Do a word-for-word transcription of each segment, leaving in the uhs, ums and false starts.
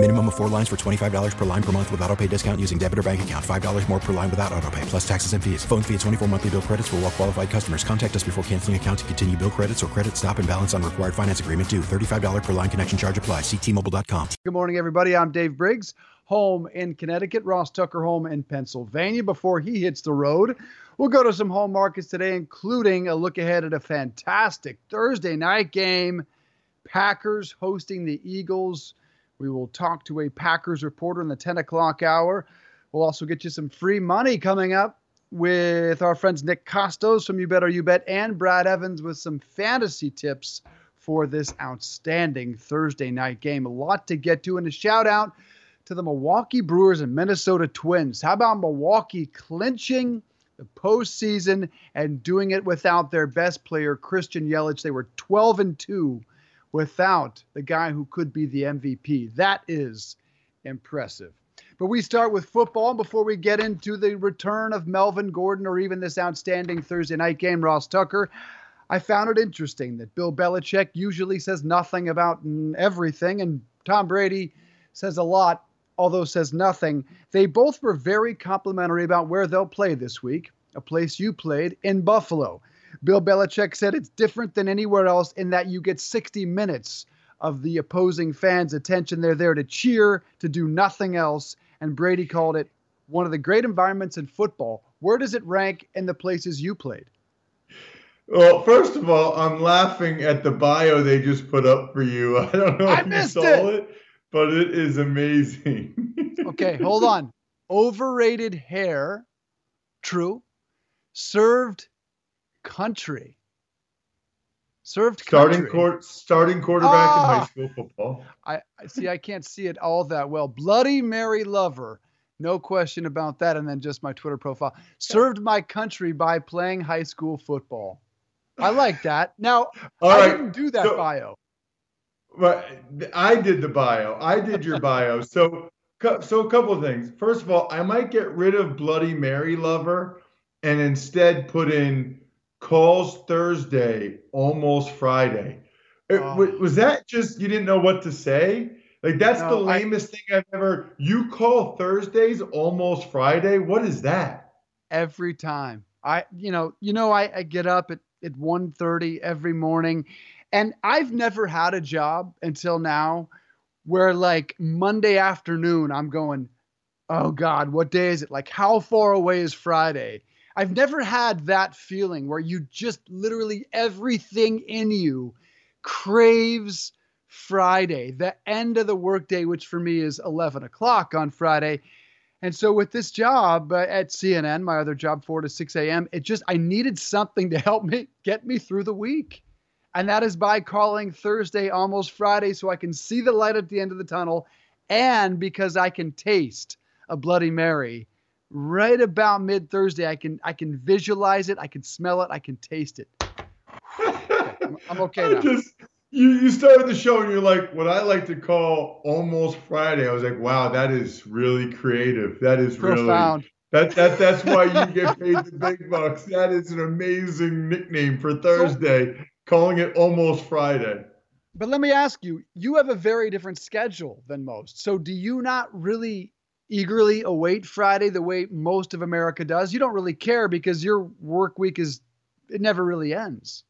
Minimum of four lines for twenty-five dollars per line per month with auto pay discount using debit or bank account. five dollars more per line without auto pay, plus taxes and fees. Phone fee at twenty-four monthly bill credits for well qualified customers. Contact us before canceling account to continue bill credits or credit stop and balance on required finance agreement due. thirty-five dollars per line connection charge applies. See T Mobile dot com. Good morning, everybody. I'm Dave Briggs, home in Connecticut. Ross Tucker home in Pennsylvania. Before he hits the road, we'll go to some home markets today, including a look ahead at a fantastic Thursday night game. Packers hosting the Eagles. We will talk to a Packers reporter in the ten o'clock hour. We'll also get you some free money coming up with our friends Nick Kostos from You Better You Bet and Brad Evans with some fantasy tips for this outstanding Thursday night game. A lot to get to, and a shout-out to the Milwaukee Brewers and Minnesota Twins. How about Milwaukee clinching the postseason and doing it without their best player, Christian Yelich? They were twelve and two. Without the guy who could be the M V P. That is impressive. But we start with football before we get into the return of Melvin Gordon or even this outstanding Thursday night game, Ross Tucker. I found it interesting that Bill Belichick usually says nothing about everything, and Tom Brady says a lot, although says nothing. They both were very complimentary about where they'll play this week, a place you played, in Buffalo. Bill Belichick said it's different than anywhere else in that you get sixty minutes of the opposing fans' attention. They're there to cheer, to do nothing else. And Brady called it one of the great environments in football. Where does it rank in the places you played? Well, first of all, I'm laughing at the bio they just put up for you. I don't know if you saw it, but it is amazing. Okay, hold on. Overrated hair. True. Served country. Served country. Starting court, starting quarterback ah, in high school football. I see. I can't see it all that well. Bloody Mary lover. No question about that. And then just my Twitter profile. Served my country by playing high school football. I like that. Now, all I right. didn't do that so, bio. But I did the bio. I did your bio. So, so a couple of things. First of all, I might get rid of Bloody Mary lover and instead put in calls Thursday, almost Friday. It, oh. Was that just you didn't know what to say? Like, that's no, the lamest I, thing I've ever. You call Thursdays almost Friday? What is that? Every time. I, you know, you know, I, I get up at, at one thirty every morning, and I've never had a job until now where, like, Monday afternoon I'm going, oh, God, what day is it? Like, how far away is Friday? I've never had that feeling where you just literally everything in you craves Friday, the end of the workday, which for me is eleven o'clock on Friday. And so with this job at C N N, my other job, four to six a.m., it just, I needed something to help me get me through the week. And that is by calling Thursday almost Friday, so I can see the light at the end of the tunnel, and because I can taste a Bloody Mary. Right about mid-Thursday, I can I can visualize it, I can smell it, I can taste it. Okay, I'm, I'm okay I now. Just, you, you started the show and you're like, what I like to call almost Friday. I was like, wow, that is really creative. That is profound. Really that that that's why you get paid the big bucks. That is an amazing nickname for Thursday, so, calling it almost Friday. But let me ask you, you have a very different schedule than most. So do you not really eagerly await Friday the way most of America does? You don't really care because your work week is, it never really ends.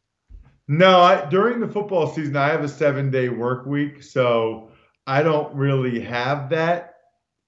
No, I, during the football season, I have a seven day work week. So I don't really have that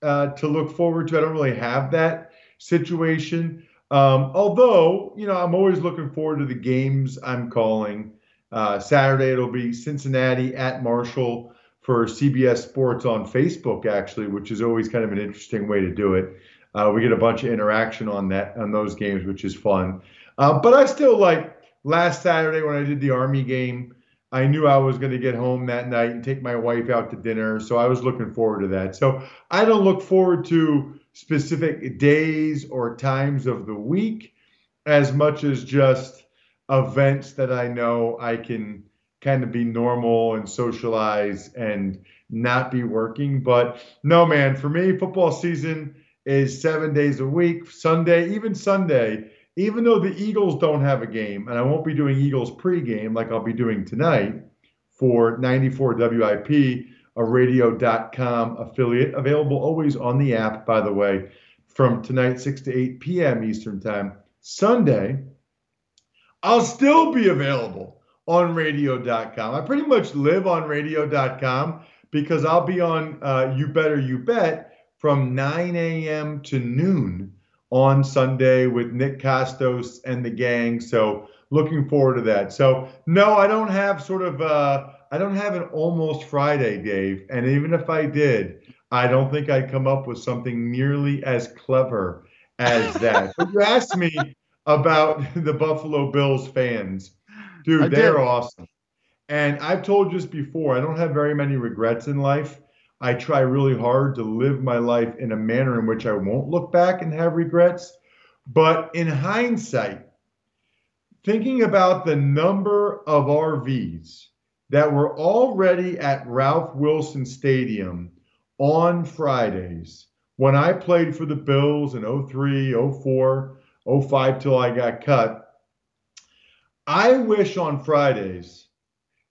uh, to look forward to. I don't really have that situation. Um, although, you know, I'm always looking forward to the games I'm calling. Uh, Saturday, it'll be Cincinnati at Marshall for C B S Sports on Facebook, actually, which is always kind of an interesting way to do it. Uh, we get a bunch of interaction on that, on those games, which is fun. Uh, but I still, like last Saturday when I did the Army game, I knew I was going to get home that night and take my wife out to dinner. So I was looking forward to that. So I don't look forward to specific days or times of the week as much as just events that I know I can kind of be normal and socialize and not be working. But no, man, for me, football season is seven days a week. Sunday, even Sunday, even though the Eagles don't have a game, and I won't be doing Eagles pregame like I'll be doing tonight for ninety-four W I P, a radio dot com affiliate, available always on the app, by the way, from tonight, six to eight p.m. Eastern Time. Sunday, I'll still be available on radio dot com. I pretty much live on radio dot com because I'll be on uh, You Better You Bet from nine a.m. to noon on Sunday with Nick Kostos and the gang. So looking forward to that. So no, I don't have sort of uh, I don't have an almost Friday, Dave. And even if I did, I don't think I'd come up with something nearly as clever as that. But you asked me about the Buffalo Bills fans. Dude, I they're did. awesome. And I've told you this before, I don't have very many regrets in life. I try really hard to live my life in a manner in which I won't look back and have regrets. But in hindsight, thinking about the number of R Vs that were already at Ralph Wilson Stadium on Fridays, when I played for the Bills in oh three, oh four, oh five till I got cut, I wish on Fridays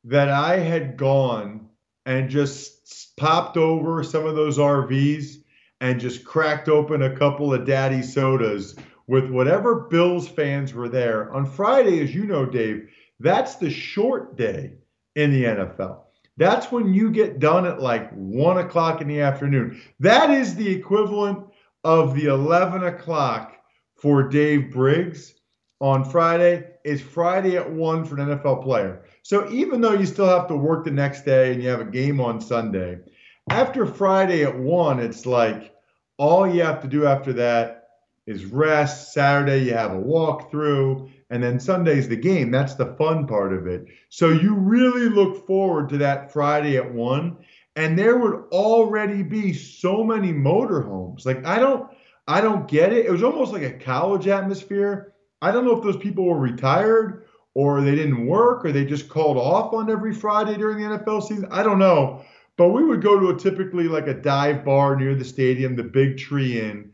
that I had gone and just popped over some of those R Vs and just cracked open a couple of daddy sodas with whatever Bills fans were there. On Friday, as you know, Dave, that's the short day in the N F L. That's when you get done at like one o'clock in the afternoon. That is the equivalent of the eleven o'clock for Dave Briggs on Friday. It's Friday at one for an N F L player. So even though you still have to work the next day and you have a game on Sunday, after Friday at one, it's like all you have to do after that is rest. Saturday, you have a walkthrough. And then Sunday's the game. That's the fun part of it. So you really look forward to that Friday at one. And there would already be so many motorhomes. Like, I don't I don't get it. It was almost like a college atmosphere. I don't know if those people were retired or they didn't work or they just called off on every Friday during the N F L season. I don't know. But we would go to a typically like a dive bar near the stadium, the Big Tree Inn.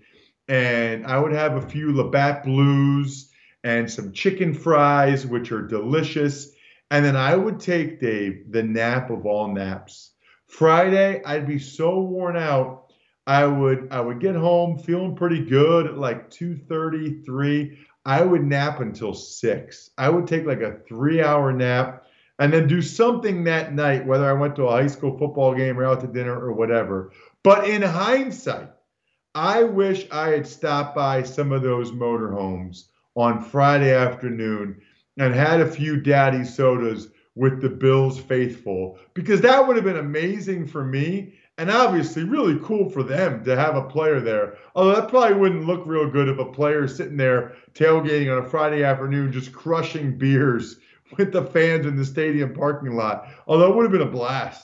And I would have a few Labatt Blues and some chicken fries, which are delicious. And then I would take, Dave, the nap of all naps. Friday, I'd be so worn out. I would I would get home feeling pretty good at like two thirty, three. I would nap until six. I would take like a three-hour nap and then do something that night, whether I went to a high school football game or out to dinner or whatever. But in hindsight, I wish I had stopped by some of those motorhomes on Friday afternoon and had a few daddy sodas with the Bills faithful, because that would have been amazing for me and obviously really cool for them to have a player there. Although that probably wouldn't look real good if a player sitting there tailgating on a Friday afternoon just crushing beers with the fans in the stadium parking lot. Although it would have been a blast.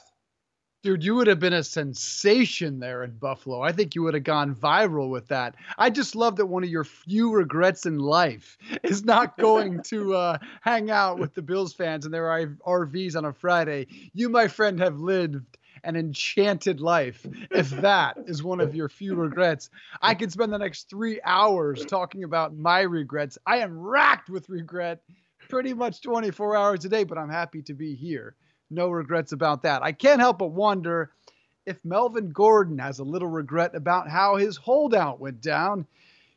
Dude, you would have been a sensation there in Buffalo. I think you would have gone viral with that. I just love that one of your few regrets in life is not going to uh, hang out with the Bills fans and their R Vs on a Friday. You, my friend, have lived an enchanted life. If that is one of your few regrets, I could spend the next three hours talking about my regrets. I am racked with regret pretty much twenty-four hours a day, but I'm happy to be here. No regrets about that. I can't help but wonder if Melvin Gordon has a little regret about how his holdout went down.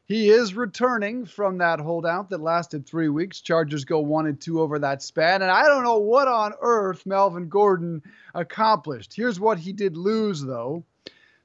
He is returning from that holdout that lasted three weeks. Chargers go one and two over that span. And I don't know what on earth Melvin Gordon accomplished. Here's what he did lose, though.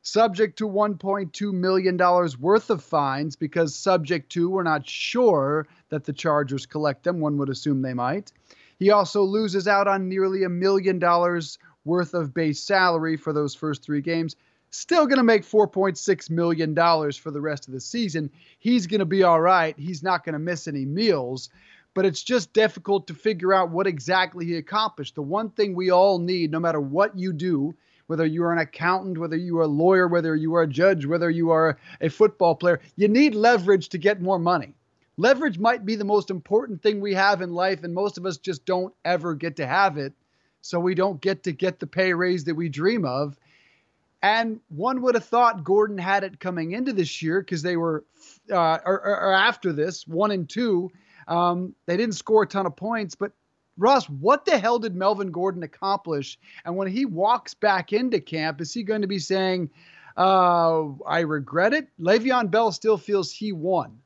Subject to one point two million dollars worth of fines, because subject to, we're not sure that the Chargers collect them. One would assume they might. He also loses out on nearly a million dollars worth of base salary for those first three games. Still going to make four point six million dollars for the rest of the season. He's going to be all right. He's not going to miss any meals. But it's just difficult to figure out what exactly he accomplished. The one thing we all need, no matter what you do, whether you are an accountant, whether you are a lawyer, whether you are a judge, whether you are a football player, you need leverage to get more money. Leverage might be the most important thing we have in life, and most of us just don't ever get to have it, so we don't get to get the pay raise that we dream of. And one would have thought Gordon had it coming into this year because they were, uh, or, or after this, one and two. Um, they didn't score a ton of points. But, Ross, what the hell did Melvin Gordon accomplish? And when he walks back into camp, is he going to be saying, uh, I regret it? Le'Veon Bell still feels he won.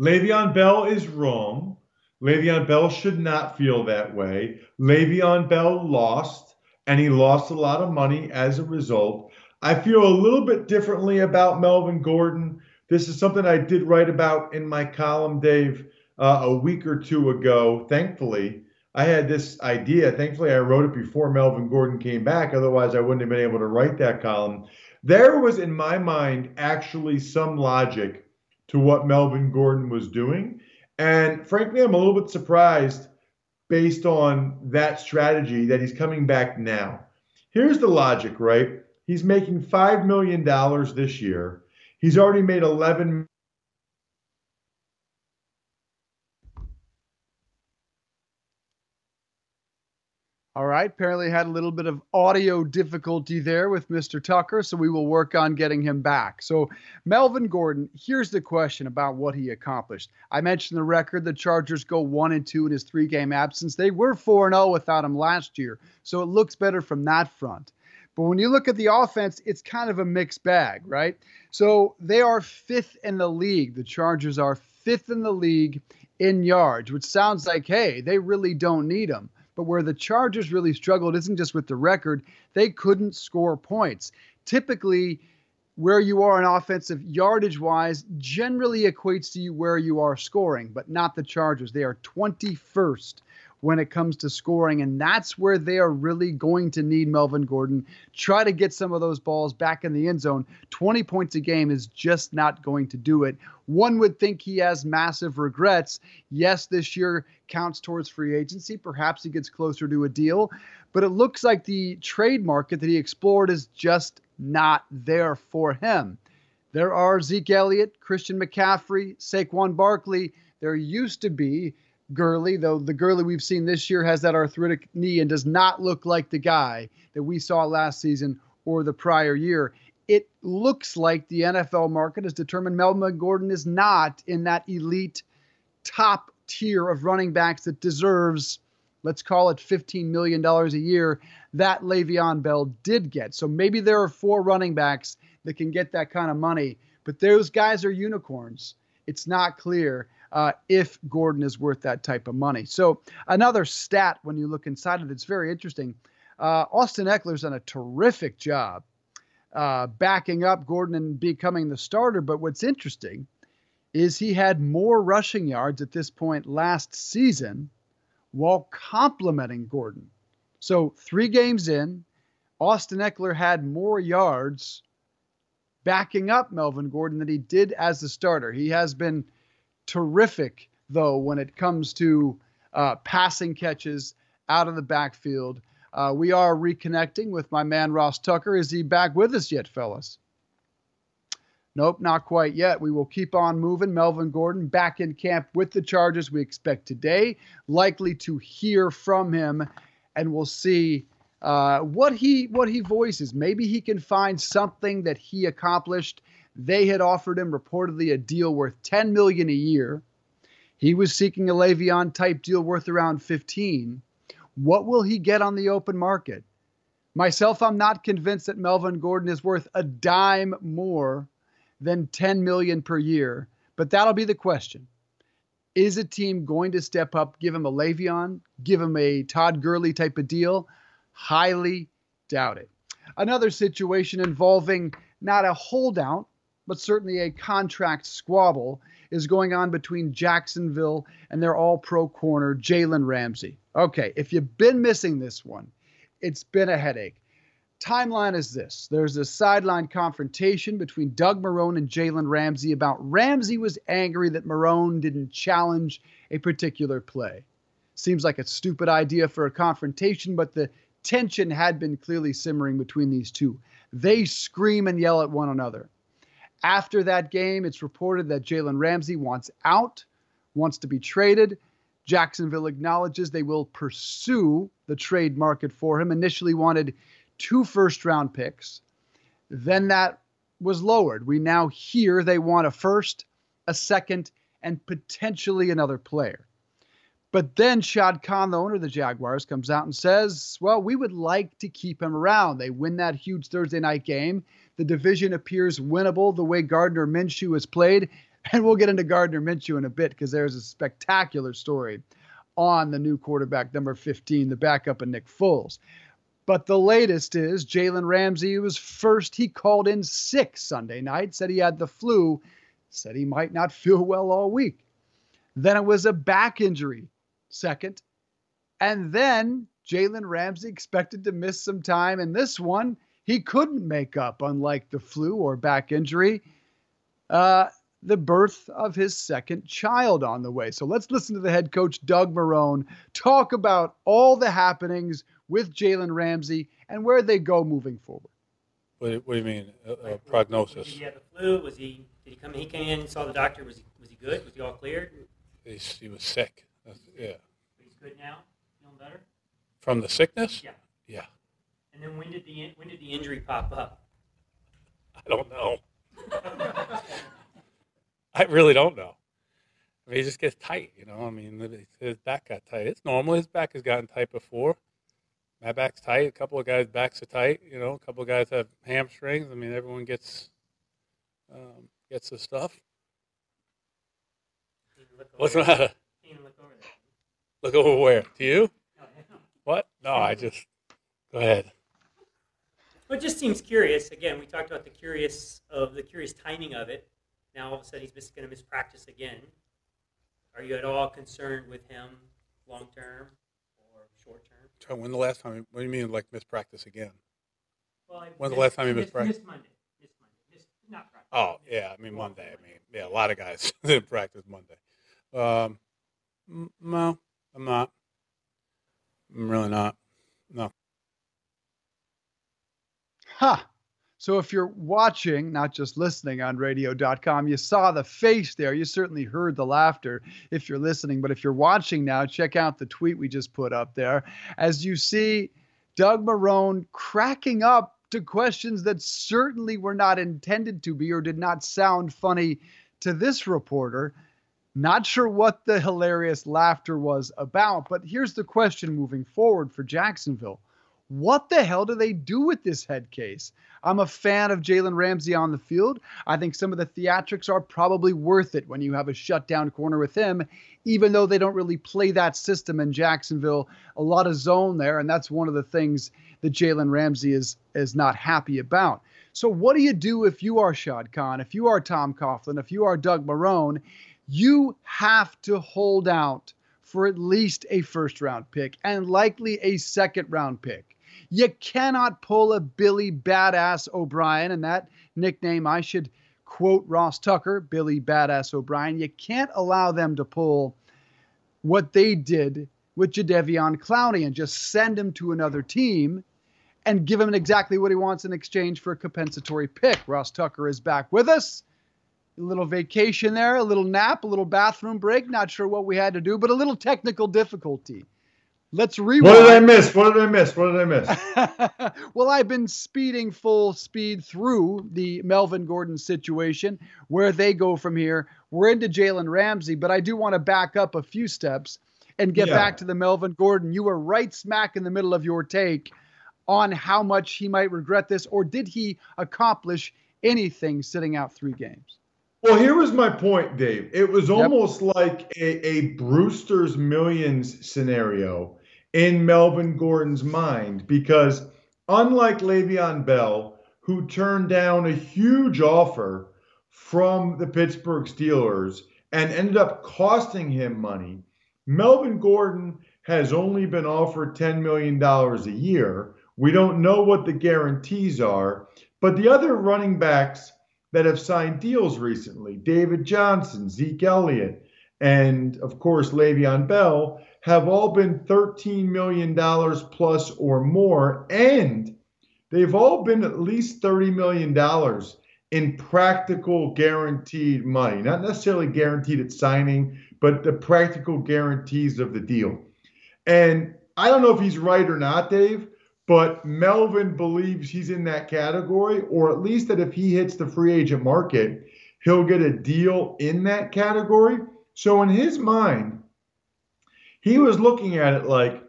Le'Veon Bell is wrong. Le'Veon Bell should not feel that way. Le'Veon Bell lost, and he lost a lot of money as a result. I feel a little bit differently about Melvin Gordon. This is something I did write about in my column, Dave, uh, a week or two ago. Thankfully, I had this idea. Thankfully, I wrote it before Melvin Gordon came back. Otherwise, I wouldn't have been able to write that column. There was, in my mind, actually some logic to what Melvin Gordon was doing. And frankly, I'm a little bit surprised based on that strategy that he's coming back now. Here's the logic, right? He's making five million dollars this year. He's already made eleven million dollars. All right, apparently had a little bit of audio difficulty there with Mister Tucker, so we will work on getting him back. So Melvin Gordon, here's the question about what he accomplished. I mentioned the record. The Chargers go one and two in his three-game absence. They were four and oh without him last year, so it looks better from that front. But when you look at the offense, it's kind of a mixed bag, right? So they are fifth in the league. The Chargers are fifth in the league in yards, which sounds like, hey, they really don't need him. But where the Chargers really struggled isn't just with the record. They couldn't score points. Typically, where you are in offensive yardage-wise generally equates to you where you are scoring, but not the Chargers. They are twenty-first when it comes to scoring, and that's where they are really going to need Melvin Gordon. Try to get some of those balls back in the end zone. twenty points a game is just not going to do it. One would think he has massive regrets. Yes, this year counts towards free agency. Perhaps he gets closer to a deal, but it looks like the trade market that he explored is just not there for him. There are Zeke Elliott, Christian McCaffrey, Saquon Barkley. There used to be Gurley, though the Gurley we've seen this year has that arthritic knee and does not look like the guy that we saw last season or the prior year. It looks like the N F L market has determined Melvin Gordon is not in that elite top tier of running backs that deserves, let's call it fifteen million dollars a year, that Le'Veon Bell did get. So maybe there are four running backs that can get that kind of money, but those guys are unicorns. It's not clear Uh, if Gordon is worth that type of money. So another stat when you look inside of it, it's very interesting. Uh, Austin Eckler's done a terrific job uh, backing up Gordon and becoming the starter. But what's interesting is he had more rushing yards at this point last season while complimenting Gordon. So three games in, Austin Eckler had more yards backing up Melvin Gordon than he did as the starter. He has been terrific, though, when it comes to uh, passing catches out of the backfield. Uh, we are reconnecting with my man, Ross Tucker. Is he back with us yet, fellas? Nope, not quite yet. We will keep on moving. Melvin Gordon back in camp with the Chargers, we expect today. Likely to hear from him, and we'll see uh, what he what he voices. Maybe he can find something that he accomplished. They had offered him reportedly a deal worth ten million dollars a year. He was seeking a Le'Veon-type deal worth around fifteen. What will he get on the open market? Myself, I'm not convinced that Melvin Gordon is worth a dime more than ten million dollars per year. But that'll be the question. Is a team going to step up, give him a Le'Veon, give him a Todd Gurley type of deal? Highly doubt it. Another situation involving not a holdout, but certainly a contract squabble is going on between Jacksonville and their all-pro corner, Jalen Ramsey. Okay, if you've been missing this one, it's been a headache. Timeline is this. There's a sideline confrontation between Doug Marrone and Jalen Ramsey about Ramsey was angry that Marrone didn't challenge a particular play. Seems like a stupid idea for a confrontation, but the tension had been clearly simmering between these two. They scream and yell at one another. After that game, it's reported that Jalen Ramsey wants out, wants to be traded. Jacksonville acknowledges they will pursue the trade market for him. Initially wanted two first-round picks. Then that was lowered. We now hear they want a first, a second, and potentially another player. But then Shad Khan, the owner of the Jaguars, comes out and says, well, we would like to keep him around. They win that huge Thursday night game. The division appears winnable the way Gardner Minshew has played. And we'll get into Gardner Minshew in a bit because there's a spectacular story on the new quarterback, number fifteen, the backup of Nick Foles. But the latest is Jalen Ramsey was first. He called in sick Sunday night, said he had the flu, said he might not feel well all week. Then it was a back injury. Second, and then Jalen Ramsey expected to miss some time. And this one, he couldn't make up, unlike the flu or back injury, uh, the birth of his second child on the way. So let's listen to the head coach, Doug Marrone, talk about all the happenings with Jalen Ramsey and where they go moving forward. What, what do you mean, uh, uh, prognosis? Did he have the flu? Was he, did he come, he came in and saw the doctor. Was he, was he good? Was he all cleared? He, he was sick. Yeah. But he's good now, feeling better. From the sickness? Yeah. Yeah. And then when did the when did the injury pop up? I don't know. I really don't know. I mean, he just gets tight, you know. I mean, his back got tight. It's normal. His back has gotten tight before. My back's tight. A couple of guys' backs are tight. You know, a couple of guys have hamstrings. I mean, everyone gets um, gets the stuff. What's the matter? Look over where? To you? No, no. What? No, I just... Go ahead. Well, it just seems curious. Again, we talked about the curious of the curious timing of it. Now, all of a sudden, he's going to miss practice again. Are you at all concerned with him long-term or short-term? When the last time... What do you mean, like, miss practice again? Well, When's missed, the last time he missed, missed practice? Missed Monday. Missed Monday. Missed, not practice. Oh, yeah. I mean, Monday. Monday. I mean, yeah, a lot of guys didn't practice Monday. Um, no. I'm not. I'm really not. No. Huh. So if you're watching, not just listening on radio dot com, you saw the face there. You certainly heard the laughter if you're listening. But if you're watching now, check out the tweet we just put up there. As you see, Doug Marrone cracking up to questions that certainly were not intended to be or did not sound funny to this reporter. Not sure what the hilarious laughter was about, but here's the question moving forward for Jacksonville. What the hell do they do with this head case? I'm a fan of Jalen Ramsey on the field. I think some of the theatrics are probably worth it when you have a shutdown corner with him, even though they don't really play that system in Jacksonville. A lot of zone there, and that's one of the things that Jalen Ramsey is, is not happy about. So what do you do if you are Shad Khan, if you are Tom Coughlin, if you are Doug Marrone? You have to hold out for at least a first-round pick and likely a second-round pick. You cannot pull a Billy Badass O'Brien, and that nickname I should quote Ross Tucker, Billy Badass O'Brien. You can't allow them to pull what they did with Jadeveon Clowney and just send him to another team and give him exactly what he wants in exchange for a compensatory pick. Ross Tucker is back with us. A little vacation there, a little nap, a little bathroom break. Not sure what we had to do, but a little technical difficulty. Let's rewind. What did I miss? What did I miss? What did I miss? Well, I've been speeding full speed through the Melvin Gordon situation, where they go from here. We're into Jalen Ramsey, but I do want to back up a few steps and get yeah. back to the Melvin Gordon. You were right smack in the middle of your take on how much he might regret this, or did he accomplish anything sitting out three games? Well, here was my point, Dave. It was almost yep. like a, a Brewster's Millions scenario in Melvin Gordon's mind, because unlike Le'Veon Bell, who turned down a huge offer from the Pittsburgh Steelers and ended up costing him money, Melvin Gordon has only been offered ten million dollars a year. We don't know what the guarantees are, but the other running backs that have signed deals recently, David Johnson, Zeke Elliott, and, of course, Le'Veon Bell, have all been thirteen million dollars plus or more, and they've all been at least thirty million dollars in practical guaranteed money. Not necessarily guaranteed at signing, but the practical guarantees of the deal. And I don't know if he's right or not, Dave, But Melvin believes he's in that category, or at least that if he hits the free agent market, he'll get a deal in that category. So in his mind, he was looking at it like,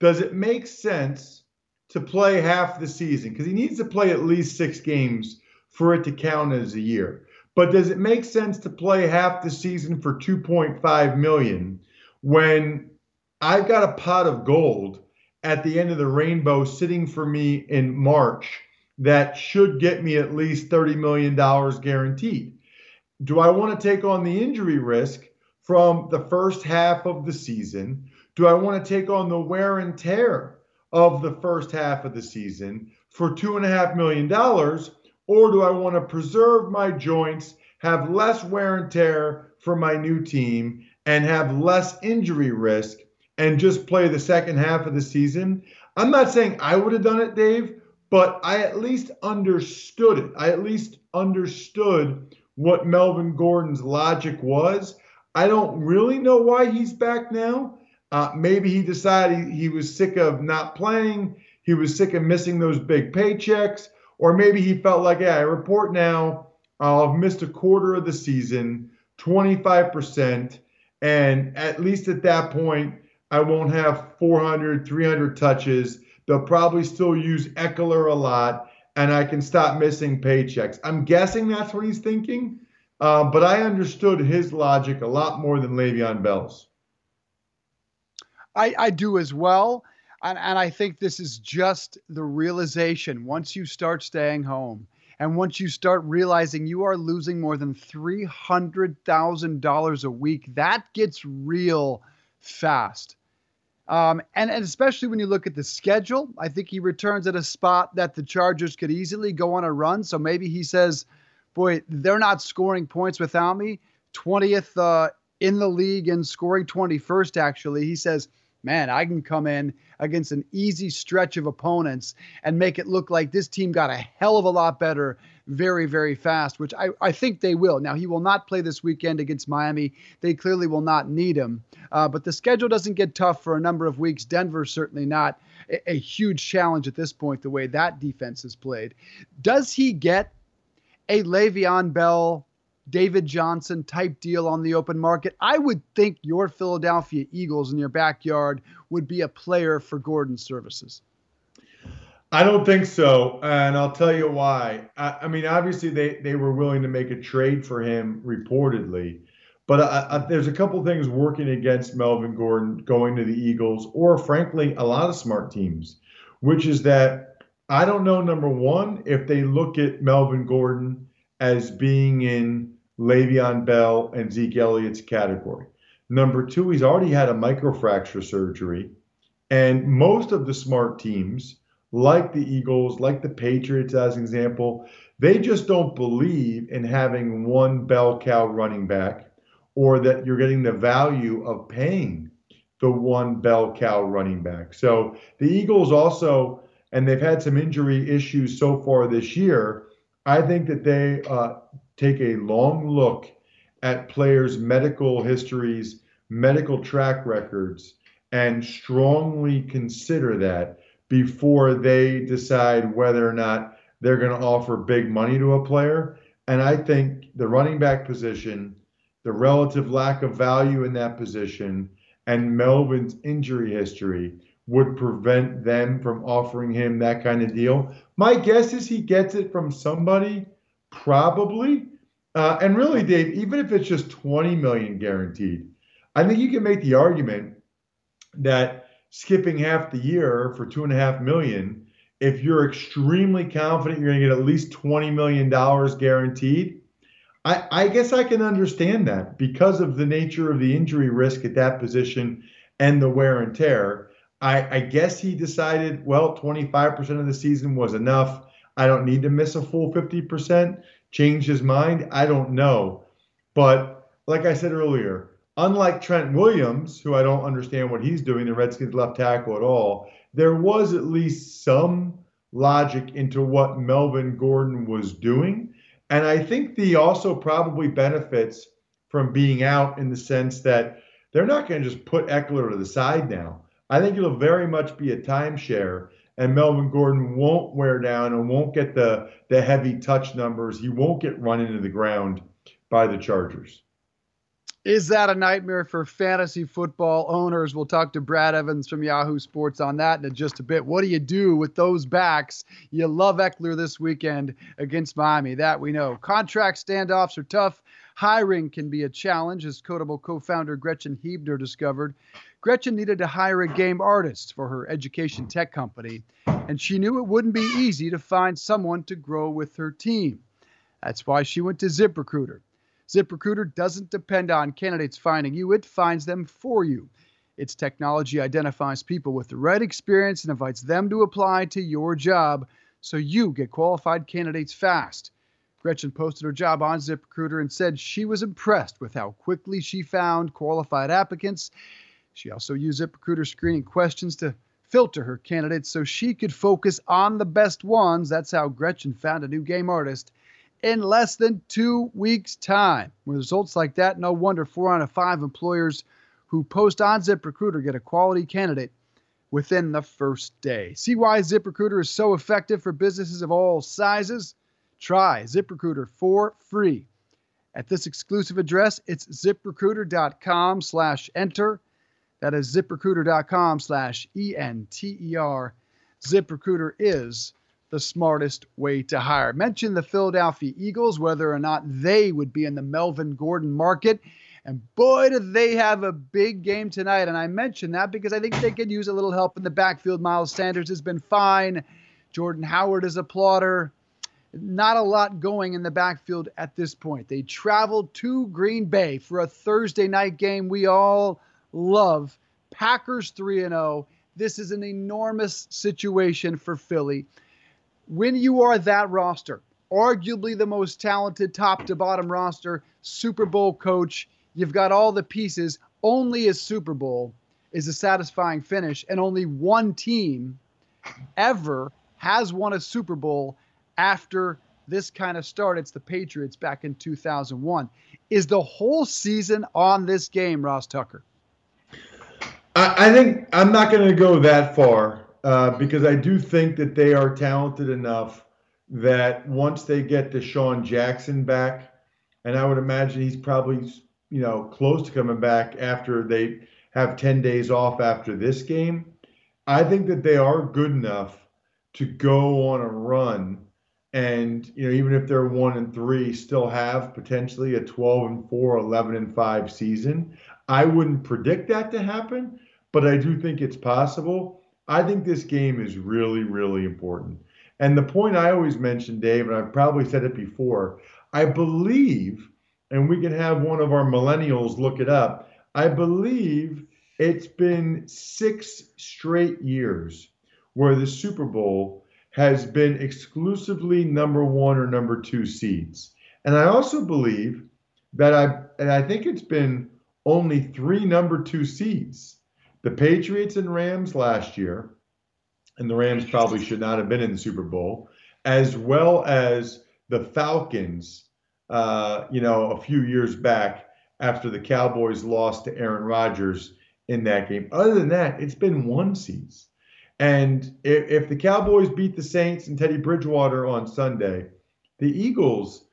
does it make sense to play half the season? Because he needs to play at least six games for it to count as a year. But does it make sense to play half the season for two point five million dollars when I've got a pot of gold at the end of the rainbow sitting for me in March that should get me at least thirty million dollars guaranteed? Do I want to take on the injury risk from the first half of the season? Do I want to take on the wear and tear of the first half of the season for two and a half million dollars? Or do I want to preserve my joints, have less wear and tear for my new team, and have less injury risk and just play the second half of the season? I'm not saying I would have done it, Dave, but I at least understood it. I at least understood what Melvin Gordon's logic was. I don't really know why he's back now. Uh, maybe he decided he was sick of not playing. He was sick of missing those big paychecks. Or maybe he felt like, yeah, I report now, I've missed a quarter of the season, twenty-five percent, and at least at that point, I won't have four hundred, three hundred touches. They'll probably still use Eckler a lot, and I can stop missing paychecks. I'm guessing that's what he's thinking, uh, but I understood his logic a lot more than Le'Veon Bell's. I, I do as well. And, and I think this is just the realization. Once you start staying home and once you start realizing you are losing more than three hundred thousand dollars a week, that gets real fast. Um, and, and especially when you look at the schedule, I think he returns at a spot that the Chargers could easily go on a run. So maybe he says, boy, they're not scoring points without me. twentieth uh, in the league and scoring twenty-first, actually. He says, man, I can come in against an easy stretch of opponents and make it look like this team got a hell of a lot better very, very fast, which I, I think they will. Now, he will not play this weekend against Miami. They clearly will not need him. Uh, but the schedule doesn't get tough for a number of weeks. Denver certainly not a, a huge challenge at this point, the way that defense is played. Does he get a Le'Veon Bell, David Johnson type deal on the open market? I would think your Philadelphia Eagles in your backyard would be a player for Gordon's services. I don't think so, and I'll tell you why. I, I mean, obviously they, they were willing to make a trade for him reportedly, but I, I, there's a couple things working against Melvin Gordon going to the Eagles or, frankly, a lot of smart teams, which is that I don't know, number one, if they look at Melvin Gordon as being in Le'Veon Bell and Zeke Elliott's category. Number two, he's already had a microfracture surgery, and most of the smart teams, like the Eagles, like the Patriots as an example, they just don't believe in having one bell cow running back, or that you're getting the value of paying the one bell cow running back. So the Eagles also, and they've had some injury issues so far this year, I think that they uh, take a long look at players' medical histories, medical track records, and strongly consider that before they decide whether or not they're going to offer big money to a player. And I think the running back position, the relative lack of value in that position, and Melvin's injury history would prevent them from offering him that kind of deal. My guess is he gets it from somebody, probably. Uh, and really, Dave, even if it's just twenty million dollars guaranteed, I think you can make the argument that skipping half the year for two point five million dollars, if you're extremely confident you're going to get at least twenty million dollars guaranteed, I, I guess I can understand that because of the nature of the injury risk at that position and the wear and tear. I, I guess he decided, well, twenty-five percent of the season was enough. I don't need to miss a full fifty percent. Changed his mind. I don't know. But like I said earlier, unlike Trent Williams, who I don't understand what he's doing, the Redskins left tackle at all, there was at least some logic into what Melvin Gordon was doing. And I think he also probably benefits from being out in the sense that they're not going to just put Eckler to the side now. I think it'll very much be a timeshare, and Melvin Gordon won't wear down and won't get the, the heavy touch numbers. He won't get run into the ground by the Chargers. Is that a nightmare for fantasy football owners? We'll talk to Brad Evans from Yahoo Sports on that in just a bit. What do you do with those backs? You love Eckler this weekend against Miami. That we know. Contract standoffs are tough. Hiring can be a challenge, as Codable co-founder Gretchen Huebner discovered. Gretchen needed to hire a game artist for her education tech company, and she knew it wouldn't be easy to find someone to grow with her team. That's why she went to ZipRecruiter. ZipRecruiter doesn't depend on candidates finding you. It finds them for you. Its technology identifies people with the right experience and invites them to apply to your job so you get qualified candidates fast. Gretchen posted her job on ZipRecruiter and said she was impressed with how quickly she found qualified applicants. She also used ZipRecruiter screening questions to filter her candidates so she could focus on the best ones. That's how Gretchen found a new game artist in less than two weeks' time. With results like that, no wonder four out of five employers who post on ZipRecruiter get a quality candidate within the first day. See why ZipRecruiter is so effective for businesses of all sizes? Try ZipRecruiter for free. At this exclusive address, it's ZipRecruiter.com slash enter. That is ZipRecruiter.com slash E N T E R. ZipRecruiter is the smartest way to hire. Mention the Philadelphia Eagles, whether or not they would be in the Melvin Gordon market. And boy, do they have a big game tonight. And I mention that because I think they could use a little help in the backfield. Miles Sanders has been fine. Jordan Howard is a plotter. Not a lot going in the backfield at this point. They traveled to Green Bay for a Thursday night game we all love. Packers three and oh. This is an enormous situation for Philly. When you are that roster, arguably the most talented top to bottom roster, Super Bowl coach, you've got all the pieces. Only a Super Bowl is a satisfying finish, and only one team ever has won a Super Bowl after this kind of start. It's the Patriots back in two thousand one. Is the whole season on this game, Ross Tucker? I, I think I'm not going to go that far. Uh, because I do think that they are talented enough that once they get Deshaun Jackson back, and I would imagine he's probably, you know, close to coming back after they have ten days off after this game, I think that they are good enough to go on a run and, you know, even if they're one and three, still have potentially a twelve and four, eleven and five season. I wouldn't predict that to happen, but I do think it's possible. I think this game is really, really important. And the point I always mention, Dave, and I've probably said it before, I believe, and we can have one of our millennials look it up, I believe it's been six straight years where the Super Bowl has been exclusively number one or number two seeds. And I also believe that I, and I think it's been only three number two seeds. The Patriots and Rams last year, and the Rams probably should not have been in the Super Bowl, as well as the Falcons, uh, you know, a few years back after the Cowboys lost to Aaron Rodgers in that game. Other than that, it's been one season. And if, if the Cowboys beat the Saints and Teddy Bridgewater on Sunday, the Eagles,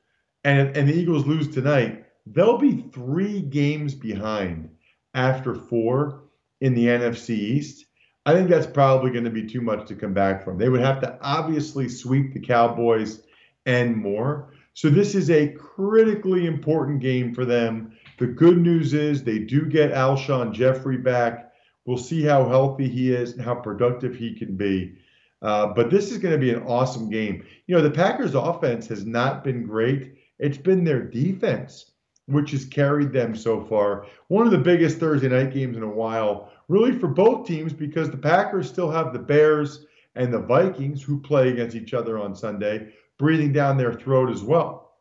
and, and the Eagles lose tonight, they'll be three games behind after four in the N F C East. I think that's probably going to be too much to come back from. They would have to obviously sweep the Cowboys and more. So this is a critically important game for them. The good news is they do get Alshon Jeffrey back. We'll see how healthy he is and how productive he can be. Uh, but this is going to be an awesome game. You know, the Packers offense has not been great. It's been their defense which has carried them so far. One of the biggest Thursday night games in a while, really for both teams, because the Packers still have the Bears and the Vikings, who play against each other on Sunday, breathing down their throat as well.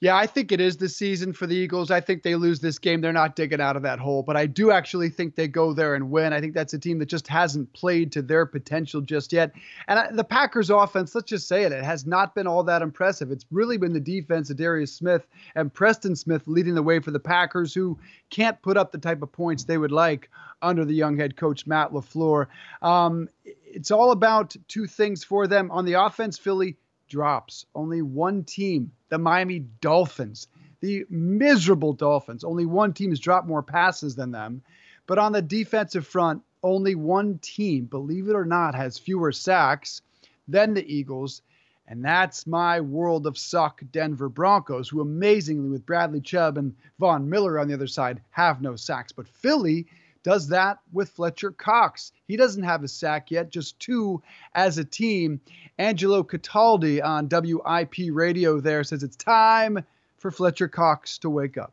Yeah, I think it is this season for the Eagles. I think they lose this game. They're not digging out of that hole, but I do actually think they go there and win. I think that's a team that just hasn't played to their potential just yet. And I, the Packers offense, let's just say it, it has not been all that impressive. It's really been the defense of Darius Smith and Preston Smith leading the way for the Packers, who can't put up the type of points they would like under the young head coach, Matt LaFleur. Um, it's all about two things for them. On the offense, Philly drops. Only one team, the Miami Dolphins, the miserable Dolphins. Only one team has dropped more passes than them. But on the defensive front, only one team, believe it or not, has fewer sacks than the Eagles. And that's my world of suck Denver Broncos, who amazingly, with Bradley Chubb and Von Miller on the other side, have no sacks. But Philly does that with Fletcher Cox. He doesn't have a sack yet, just two as a team. Angelo Cataldi on W I P Radio there says it's time for Fletcher Cox to wake up.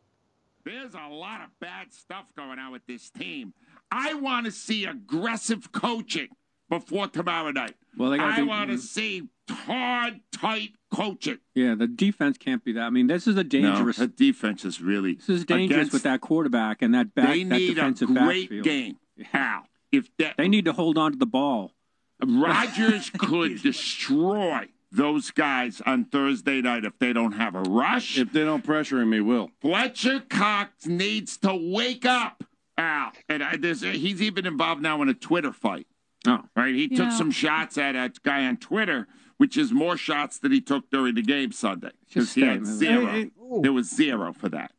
There's a lot of bad stuff going on with this team. I want to see aggressive coaching before tomorrow night. Well, they gotta I want to see hard, tight coaching. Yeah, the defense can't be that. I mean, this is a dangerous. No, the defense is really. This is dangerous against, with that quarterback and that back. They that need defensive a great backfield. Game. How? If that, they need to hold on to the ball. Rodgers could destroy those guys on Thursday night if they don't have a rush. If they don't pressure him, he will. Fletcher Cox needs to wake up, Al. And I, there's, he's even involved now in a Twitter fight. Oh, right. He you took know. some shots at a guy on Twitter, which is more shots than he took during the game Sunday. Because he had zero. Hey, hey, there was zero for that.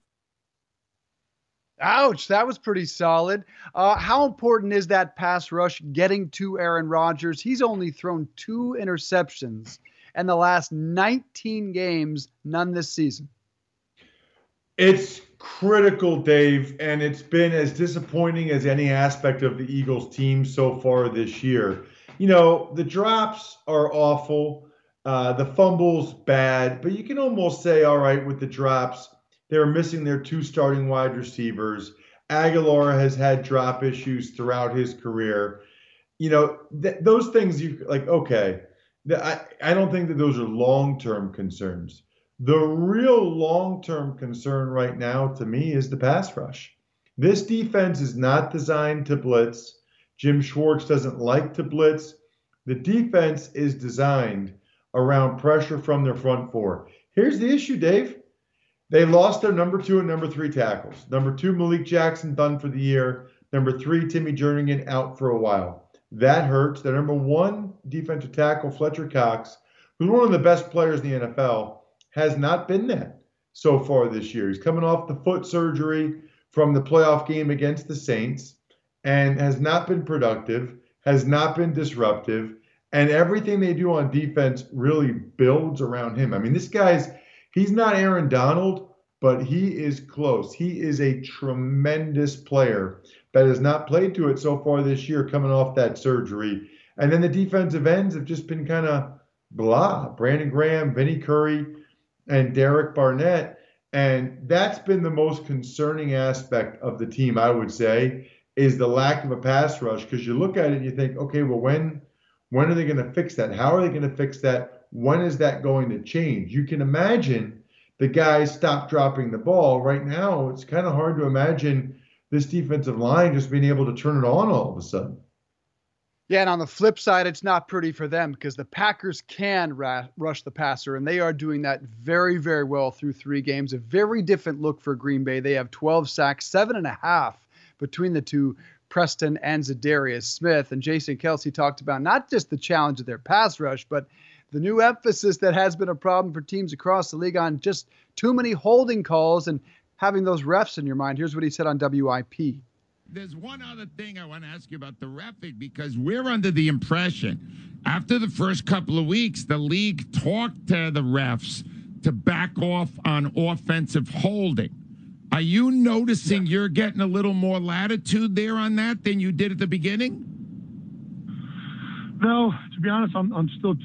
Ouch, that was pretty solid. Uh, how important is that pass rush getting to Aaron Rodgers? He's only thrown two interceptions in the last nineteen games, none this season. It's critical, Dave, and it's been as disappointing as any aspect of the Eagles team so far this year. You know, the drops are awful. Uh, the fumbles, bad. But you can almost say, all right, with the drops, they're missing their two starting wide receivers. Aguilar has had drop issues throughout his career. You know, th- those things, you like, okay, th- I, I don't think that those are long-term concerns. The real long-term concern right now, to me, is the pass rush. This defense is not designed to blitz. Jim Schwartz doesn't like to blitz. The defense is designed around pressure from their front four. Here's the issue, Dave. They lost their number two and number three tackles. Number two, Malik Jackson, done for the year. Number three, Timmy Jernigan, out for a while. That hurts. Their number one defensive tackle, Fletcher Cox, who's one of the best players in the N F L, has not been that so far this year. He's coming off the foot surgery from the playoff game against the Saints and has not been productive, has not been disruptive, and everything they do on defense really builds around him. I mean, this guy's, he's not Aaron Donald, but he is close. He is a tremendous player that has not played to it so far this year coming off that surgery. And then the defensive ends have just been kind of blah. Brandon Graham, Vinnie Curry, and Derek Barnett, and that's been the most concerning aspect of the team, I would say, is the lack of a pass rush, because you look at it and you think, okay, well, when when are they going to fix that? How are they going to fix that? When is that going to change? You can imagine the guys stop dropping the ball. Right now, it's kind of hard to imagine this defensive line just being able to turn it on all of a sudden. Yeah, and on the flip side, it's not pretty for them because the Packers can ra- rush the passer, and they are doing that very, very well through three games. A very different look for Green Bay. They have twelve sacks, seven and a half between the two, Preston and Zadarius Smith. And Jason Kelce talked about not just the challenge of their pass rush, but the new emphasis that has been a problem for teams across the league on just too many holding calls and having those refs in your mind. Here's what he said on W I P. There's one other thing I want to ask you about the refing, because we're under the impression after the first couple of weeks, the league talked to the refs to back off on offensive holding. Are you noticing yeah. you're getting a little more latitude there on that than you did at the beginning? No, to be honest, I'm, I'm still,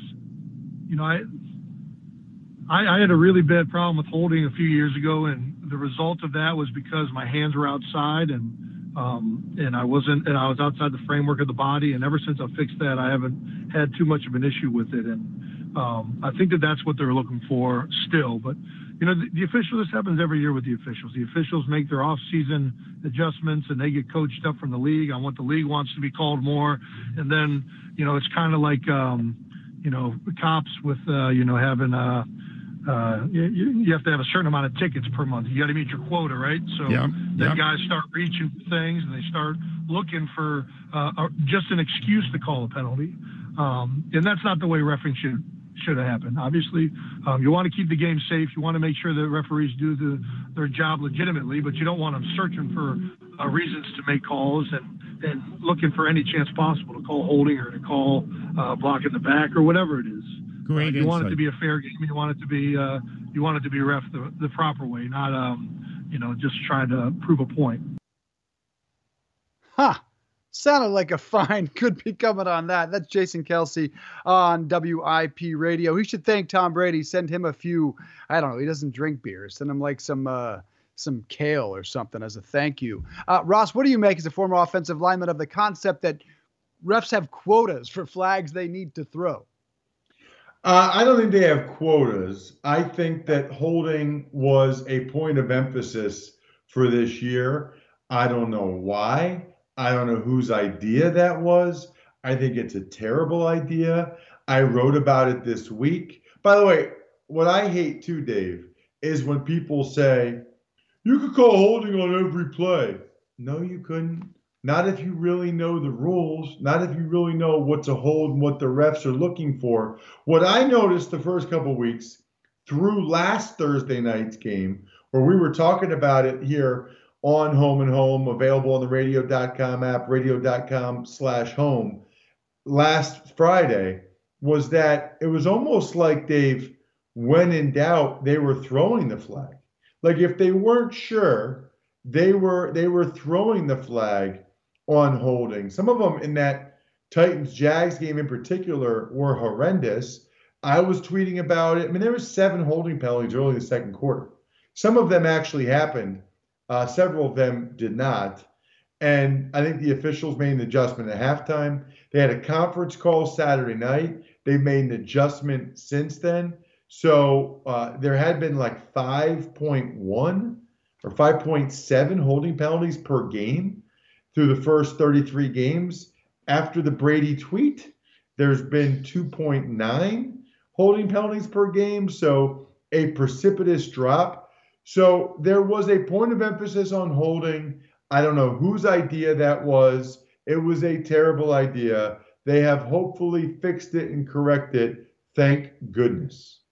you know, I, I I had a really bad problem with holding a few years ago, and the result of that was because my hands were outside and Um, and I wasn't, and I was outside the framework of the body. And ever since I fixed that, I haven't had too much of an issue with it. And Um, I think that that's what they're looking for still. But, you know, the, the officials, this happens every year with the officials. The officials make their off-season adjustments, and they get coached up from the league on what the league wants to be called more. And then, you know, it's kind of like, um, you know, cops with, uh, you know, having uh, uh, you, you have to have a certain amount of tickets per month. You got to meet your quota, right? So yeah, then yeah. guys start reaching for things, and they start looking for uh, just an excuse to call a penalty. Um, and that's not the way refereeing should should have happened. Obviously, um, you want to keep the game safe. You want to make sure that referees do the, their job legitimately, but you don't want them searching for uh, reasons to make calls and, and looking for any chance possible to call holding or to call uh, block in the back or whatever it is. Great uh, you insight. Want it to be a fair game. You want it to be uh, you want it to be ref the, the proper way, not um, you know just trying to prove a point. Ha. Huh. Sounded like a fine could be coming on that. That's Jason Kelce on W I P Radio. He should thank Tom Brady. Send him a few, I don't know, he doesn't drink beer. Send him like some uh, some kale or something as a thank you. Uh, Ross, what do you make as a former offensive lineman of the concept that refs have quotas for flags they need to throw? Uh, I don't think they have quotas. I think that holding was a point of emphasis for this year. I don't know why. I don't know whose idea that was. I think it's a terrible idea. I wrote about it this week. By the way, what I hate too, Dave, is when people say, you could call holding on every play. No, you couldn't. Not if you really know the rules. Not if you really know what to hold and what the refs are looking for. What I noticed the first couple weeks through last Thursday night's game, where we were talking about it here, on Home and Home, available on the radio dot com app, radio dot com slash home, last Friday, was that it was almost like, Dave, when in doubt, they were throwing the flag. Like if they weren't sure, they were they were throwing the flag on holding. Some of them in that Titans-Jags game in particular were horrendous. I was tweeting about it. I mean, there were seven holding penalties early in the second quarter. Some of them actually happened. Uh, several of them did not. And I think the officials made an adjustment at halftime. They had a conference call Saturday night. They've made an adjustment since then. So uh, there had been like five point one or five point seven holding penalties per game through the first thirty-three games. After the Brady tweet, there's been two point nine holding penalties per game. So a precipitous drop. So there was a point of emphasis on holding. I don't know whose idea that was. It was a terrible idea. They have hopefully fixed it and corrected it. Thank goodness.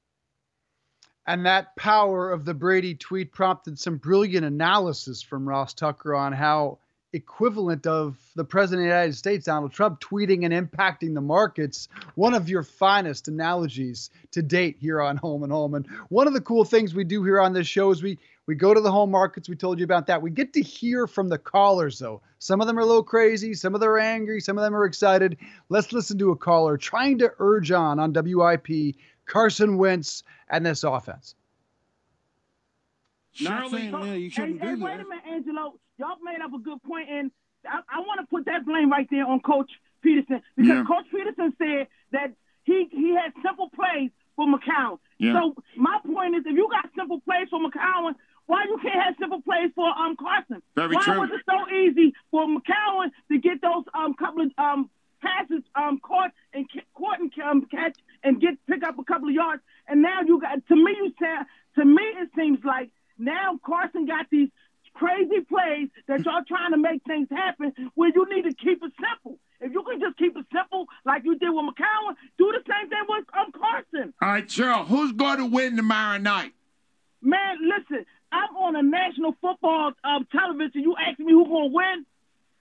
And that power of the Brady tweet prompted some brilliant analysis from Ross Tucker on how equivalent of the President of the United States, Donald Trump, tweeting and impacting the markets. One of your finest analogies to date here on Home and Home. And one of the cool things we do here on this show is we, we go to the home markets. We told you about that. We get to hear from the callers, though. Some of them are a little crazy. Some of them are angry. Some of them are excited. Let's listen to a caller trying to urge on on W I P, Carson Wentz and this offense. Not saying, man, you shouldn't hey, do hey, that. Wait a minute, Angelo. Y'all made up a good point, and I, I want to put that blame right there on Coach Peterson because yeah. Coach Peterson said that he, he had simple plays for McCown. Yeah. So my point is, if you got simple plays for McCown, why you can't have simple plays for um Carson? Very why true. Was it so easy for McCown to get those um couple of um passes um caught and caught and um, catch and get pick up a couple of yards? And now you got to me you said to me it seems like. Now Carson got these crazy plays that y'all trying to make things happen where you need to keep it simple. If you can just keep it simple like you did with McCown, do the same thing with um, Carson. All right, Cheryl, who's going to win tomorrow night? Man, listen, I'm on a national football um, television. You asking me who's going to win?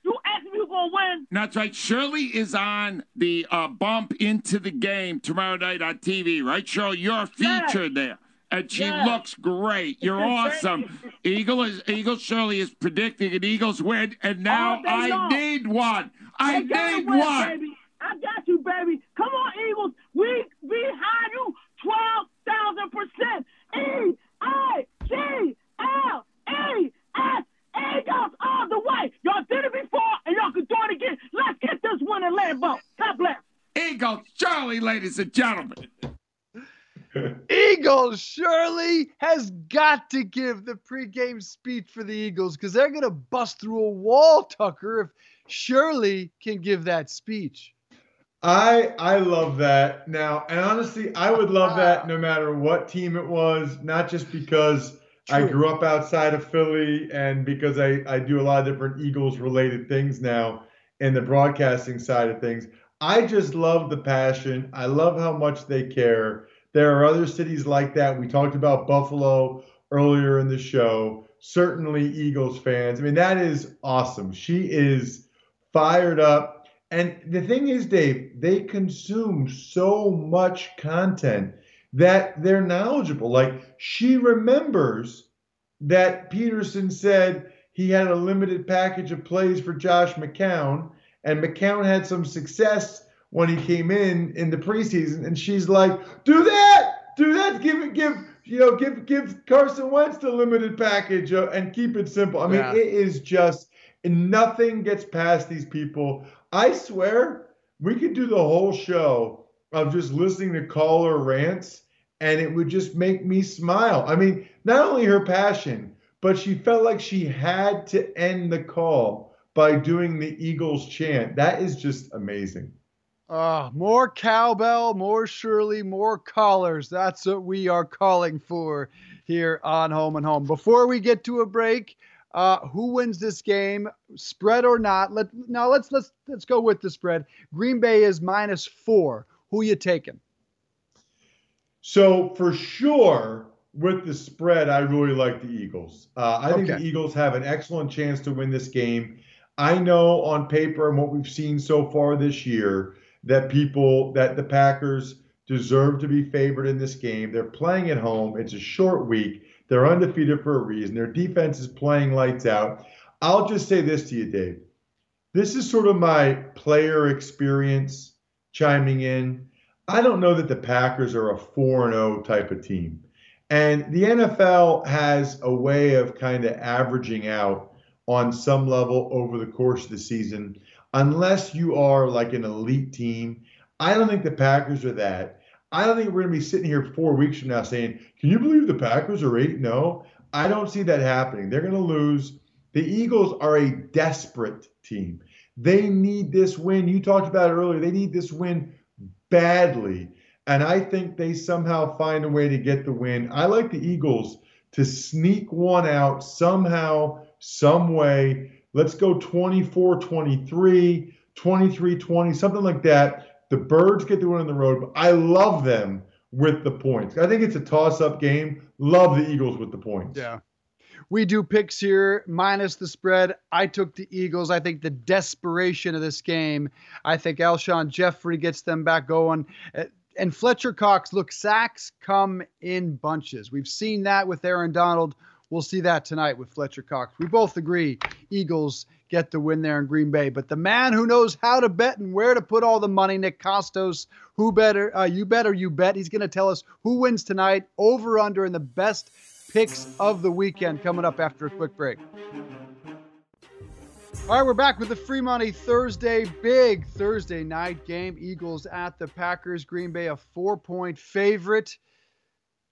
You asking me who's going to win? That's right. Shirley is on the uh, bump into the game tomorrow night on T V, right, Cheryl? You're featured yeah. there. And she yes. looks great. You're awesome. Eagle is Eagle Shirley is predicting an Eagles win, and now I long. need one. I they need win, one. Baby. I got you, baby. Come on, Eagles. We behind you twelve thousand percent. E I G L E S Eagles all the way. Y'all did it before, and y'all can do it again. Let's get this one in Lambeau. God bless. Eagles Shirley, ladies and gentlemen. Eagles surely has got to give the pregame speech for the Eagles because they're going to bust through a wall, Tucker, if Shirley can give that speech. I I love that now. And honestly, I would love that no matter what team it was, not just because True. I grew up outside of Philly and because I, I do a lot of different Eagles-related things now in the broadcasting side of things. I just love the passion. I love how much they care. There are other cities like that. We talked about Buffalo earlier in the show. Certainly Eagles fans. I mean, that is awesome. She is fired up. And the thing is, Dave, they consume so much content that they're knowledgeable. Like, she remembers that Peterson said he had a limited package of plays for Josh McCown, and McCown had some success when he came in in the preseason. And she's like, do that, do that, give it, give, you know, give, give Carson Wentz the limited package and keep it simple. I mean, yeah. It is just nothing gets past these people. I swear we could do the whole show of just listening to caller rants, and it would just make me smile. I mean, not only her passion, but she felt like she had to end the call by doing the Eagles chant. That is just amazing. Uh, more cowbell, more Shirley, more callers. That's what we are calling for here on Home and Home. Before we get to a break, Uh, who wins this game, spread or not? Let now let's let's let's go with the spread. Green Bay is minus four. Who you taking? So for sure with the spread, I really like the Eagles. Uh, I okay. think the Eagles have an excellent chance to win this game. I know on paper and what we've seen so far this year that people that the Packers deserve to be favored in this game. They're playing at home. It's a short week. They're undefeated for a reason. Their defense is playing lights out. I'll just say this to you, Dave. This is sort of my player experience chiming in. I don't know that the Packers are a four and oh type of team. And the N F L has a way of kind of averaging out on some level over the course of the season, unless you are like an elite team. I don't think the Packers are that. I don't think we're going to be sitting here four weeks from now saying, can you believe the Packers are eight? No, I don't see that happening. They're going to lose. The Eagles are a desperate team. They need this win. You talked about it earlier. They need this win badly. And I think they somehow find a way to get the win. I like the Eagles to sneak one out somehow, some way. Let's go twenty-four twenty-three, twenty-three twenty, something like that. The Birds get the win on the road, but I love them with the points. I think it's a toss-up game. Love the Eagles with the points. Yeah. We do picks here, minus the spread. I took the Eagles. I think the desperation of this game. I think Alshon Jeffrey gets them back going. And Fletcher Cox, look, sacks come in bunches. We've seen that with Aaron Donald. We'll see that tonight with Fletcher Cox. We both agree Eagles get the win there in Green Bay. But the man who knows how to bet and where to put all the money, Nick Kostos, who better, uh, you bet or you bet. He's going to tell us who wins tonight, over, under, and the best picks of the weekend coming up after a quick break. All right, we're back with the Free Money Thursday. Big Thursday night game. Eagles at the Packers. Green Bay a four-point favorite.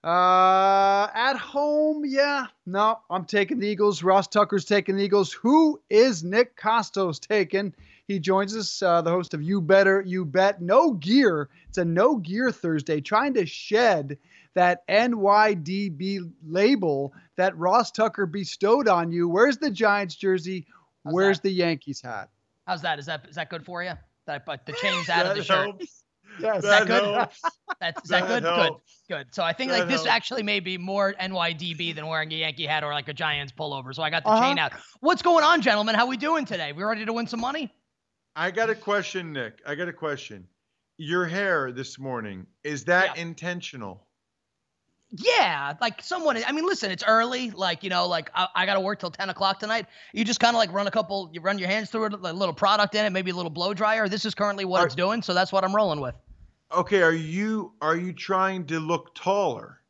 Uh, at home, yeah. No, I'm taking the Eagles. Ross Tucker's taking the Eagles. Who is Nick Kostos taking? He joins us, uh, the host of You Better, You Bet. No gear. It's a no gear Thursday, trying to shed that N Y D B label that Ross Tucker bestowed on you. Where's the Giants jersey? How's Where's that? The Yankees hat? How's that? Is that is that good for you? That I put the chains out of the shirt. Helps. Yes, that is that helps. Good? That's, is that, that good? Helps. Good, good. So I think that like this helps. Actually may be more N Y D B than wearing a Yankee hat or like a Giants pullover. So I got the uh-huh. chain out. What's going on, gentlemen? How we doing today? We ready to win some money? I got a question, Nick. I got a question. Your hair this morning, is that yeah. intentional? Yeah, like someone, I mean, listen, it's early. Like, you know, like I, I got to work till ten o'clock tonight. You just kind of like run a couple, you run your hands through it, a little product in it, maybe a little blow dryer. This is currently what are, it's doing. So that's what I'm rolling with. Okay. Are you, are you trying to look taller?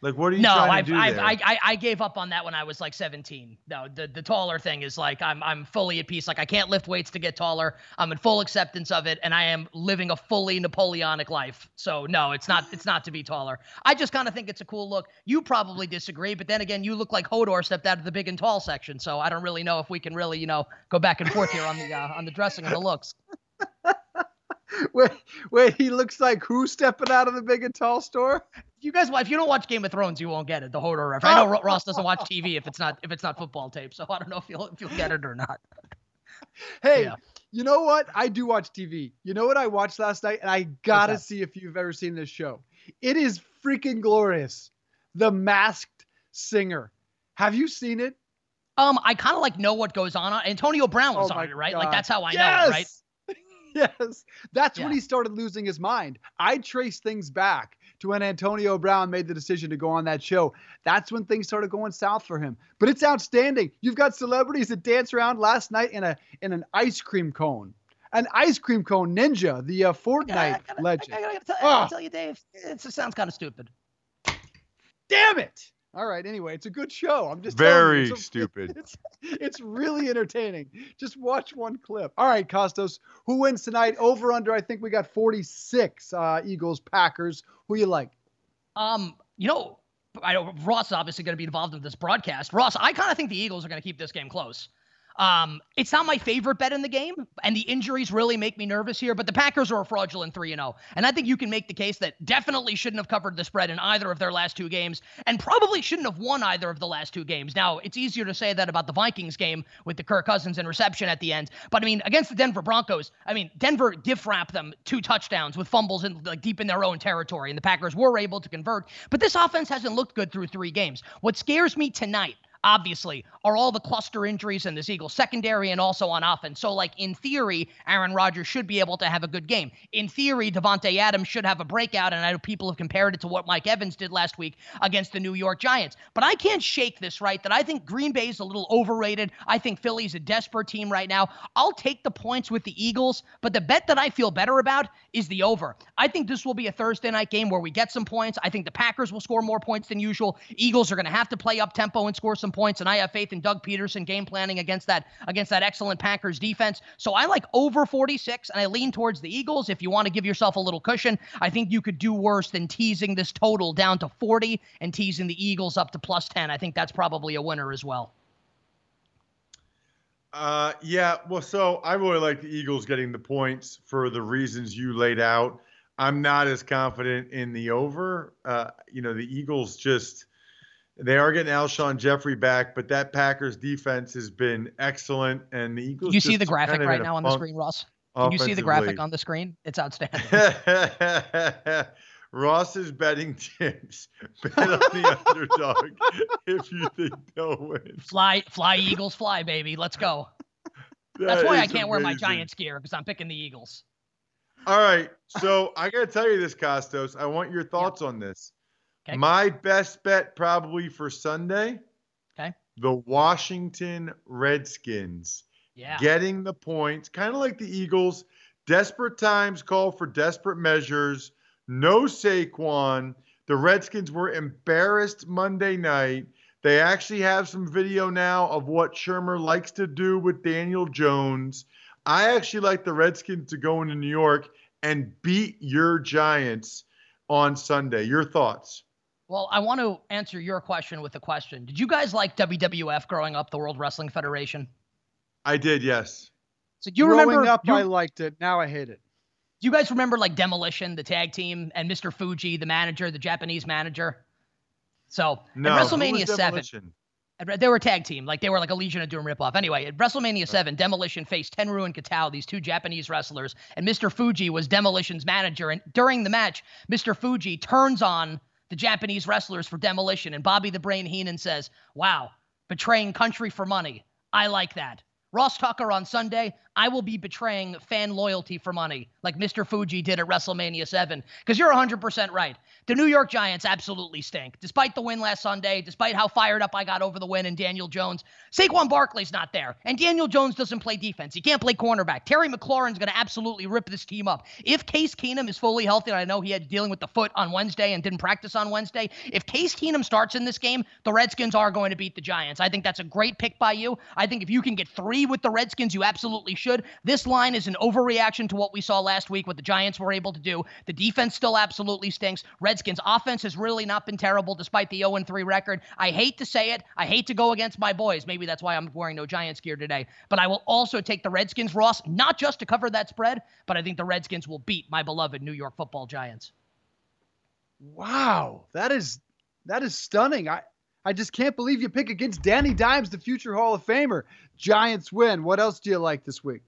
Like, what are you no, trying I've, to do I've, there? No, I, I gave up on that when I was, like, seventeen. No, the, the taller thing is, like, I'm I'm fully at peace. Like, I can't lift weights to get taller. I'm in full acceptance of it, and I am living a fully Napoleonic life. So, no, it's not it's not to be taller. I just kind of think it's a cool look. You probably disagree, but then again, you look like Hodor stepped out of the big and tall section. So I don't really know if we can really, you know, go back and forth here on the uh, on the dressing and the looks. Wait, wait, he looks like who stepping out of the big and tall store? You guys, if you don't watch Game of Thrones, you won't get it. The Hodor reference. I know Ross doesn't watch T V if it's not if it's not football tape, so I don't know if you'll if you'll get it or not. Hey, yeah. You know what? I do watch T V. You know what I watched last night? And I gotta see if you've ever seen this show. It is freaking glorious. The Masked Singer. Have you seen it? Um, I kind of like know what goes on. Antonio Brown was oh on it, right? God. Like that's how I yes! know it, right? Yes, that's yeah. when he started losing his mind. I trace things back to when Antonio Brown made the decision to go on that show. That's when things started going south for him. But it's outstanding. You've got celebrities that dance around. Last night in a in an ice cream cone. An ice cream cone ninja, the uh, Fortnite I gotta, legend. I gotta, I gotta, I gotta, tell, I gotta tell you, Dave, it's, it sounds kind of stupid. Damn it. All right. Anyway, it's a good show. I'm just very you, it's a, stupid. It's, it's really entertaining. Just watch one clip. All right, Kostos, who wins tonight? Over under? I think we got forty-six. Uh, Eagles, Packers. Who you like? Um, you know, I know Ross is obviously going to be involved in this broadcast. Ross, I kind of think the Eagles are going to keep this game close. Um, it's not my favorite bet in the game, and the injuries really make me nervous here, but the Packers are a fraudulent three and oh, and I think you can make the case that definitely shouldn't have covered the spread in either of their last two games, and probably shouldn't have won either of the last two games. Now, it's easier to say that about the Vikings game with the Kirk Cousins and reception at the end, but, I mean, against the Denver Broncos, I mean, Denver gift-wrapped them two touchdowns with fumbles in, like, deep in their own territory, and the Packers were able to convert, but this offense hasn't looked good through three games. What scares me tonight, obviously, are all the cluster injuries in this Eagles secondary and also on offense. So, like, in theory, Aaron Rodgers should be able to have a good game. In theory, Devontae Adams should have a breakout, and I know people have compared it to what Mike Evans did last week against the New York Giants. But I can't shake this, right, that I think Green Bay is a little overrated. I think Philly's a desperate team right now. I'll take the points with the Eagles, but the bet that I feel better about is the over. I think this will be a Thursday night game where we get some points. I think the Packers will score more points than usual. Eagles are going to have to play up-tempo and score some points, and I have faith in Doug Peterson game planning against that against that excellent Packers defense. So I like over forty-six, and I lean towards the Eagles. If you want to give yourself a little cushion, I think you could do worse than teasing this total down to forty and teasing the Eagles up to plus ten. I think that's probably a winner as well. Uh, yeah, well, so I really like the Eagles getting the points for the reasons you laid out. I'm not as confident in the over. Uh, you know, the Eagles just... They are getting Alshon Jeffrey back, but that Packers defense has been excellent, and the Eagles. You see the graphic right now on the screen, Ross? Can you see the graphic on the screen? It's outstanding. Ross's betting tips: bet on the underdog if you think they'll win. Fly, fly, Eagles, fly, baby. Let's go. That's why I can't wear my Giants gear because I'm picking the Eagles. All right, so I got to tell you this, Kostos. I want your thoughts on this. Okay. My best bet probably for Sunday, okay. The Washington Redskins yeah. getting the points, kind of like the Eagles. Desperate times call for desperate measures. No Saquon. The Redskins were embarrassed Monday night. They actually have some video now of what Shermer likes to do with Daniel Jones. I actually like the Redskins to go into New York and beat your Giants on Sunday. Your thoughts? Well, I want to answer your question with a question. Did you guys like W W F growing up, the World Wrestling Federation? I did, yes. So do you growing remember? Up, you, I liked it. Now I hate it. Do you guys remember like Demolition, the tag team, and Mister Fuji, the manager, the Japanese manager? So no, in WrestleMania seven, they were a tag team. Like they were like a Legion of Doom ripoff. Anyway, at WrestleMania seven, Demolition faced Tenryu and Katao, these two Japanese wrestlers, and Mister Fuji was Demolition's manager. And during the match, Mister Fuji turns on the Japanese wrestlers for Demolition, and Bobby the Brain Heenan says, wow, betraying country for money. I like that. Ross Tucker on Sunday, I will be betraying fan loyalty for money, like Mister Fuji did at WrestleMania seven, because you're one hundred percent right. The New York Giants absolutely stink. Despite the win last Sunday, despite how fired up I got over the win and Daniel Jones, Saquon Barkley's not there, and Daniel Jones doesn't play defense. He can't play cornerback. Terry McLaurin's going to absolutely rip this team up. If Case Keenum is fully healthy, and I know he had dealing with the foot on Wednesday and didn't practice on Wednesday, if Case Keenum starts in this game, the Redskins are going to beat the Giants. I think that's a great pick by you. I think if you can get three with the Redskins, you absolutely should. This line is an overreaction to what we saw last week, what the Giants were able to do. The defense still absolutely stinks. Redskins offense has really not been terrible despite the oh and three record. I hate to say it. I hate to go against my boys. Maybe that's why I'm wearing no Giants gear today. But I will also take the Redskins, Ross, not just to cover that spread, but I think the Redskins will beat my beloved New York Football Giants. Wow, that is that is stunning. I, I just can't believe you pick against Danny Dimes, the future Hall of Famer. Giants win. What else do you like this week?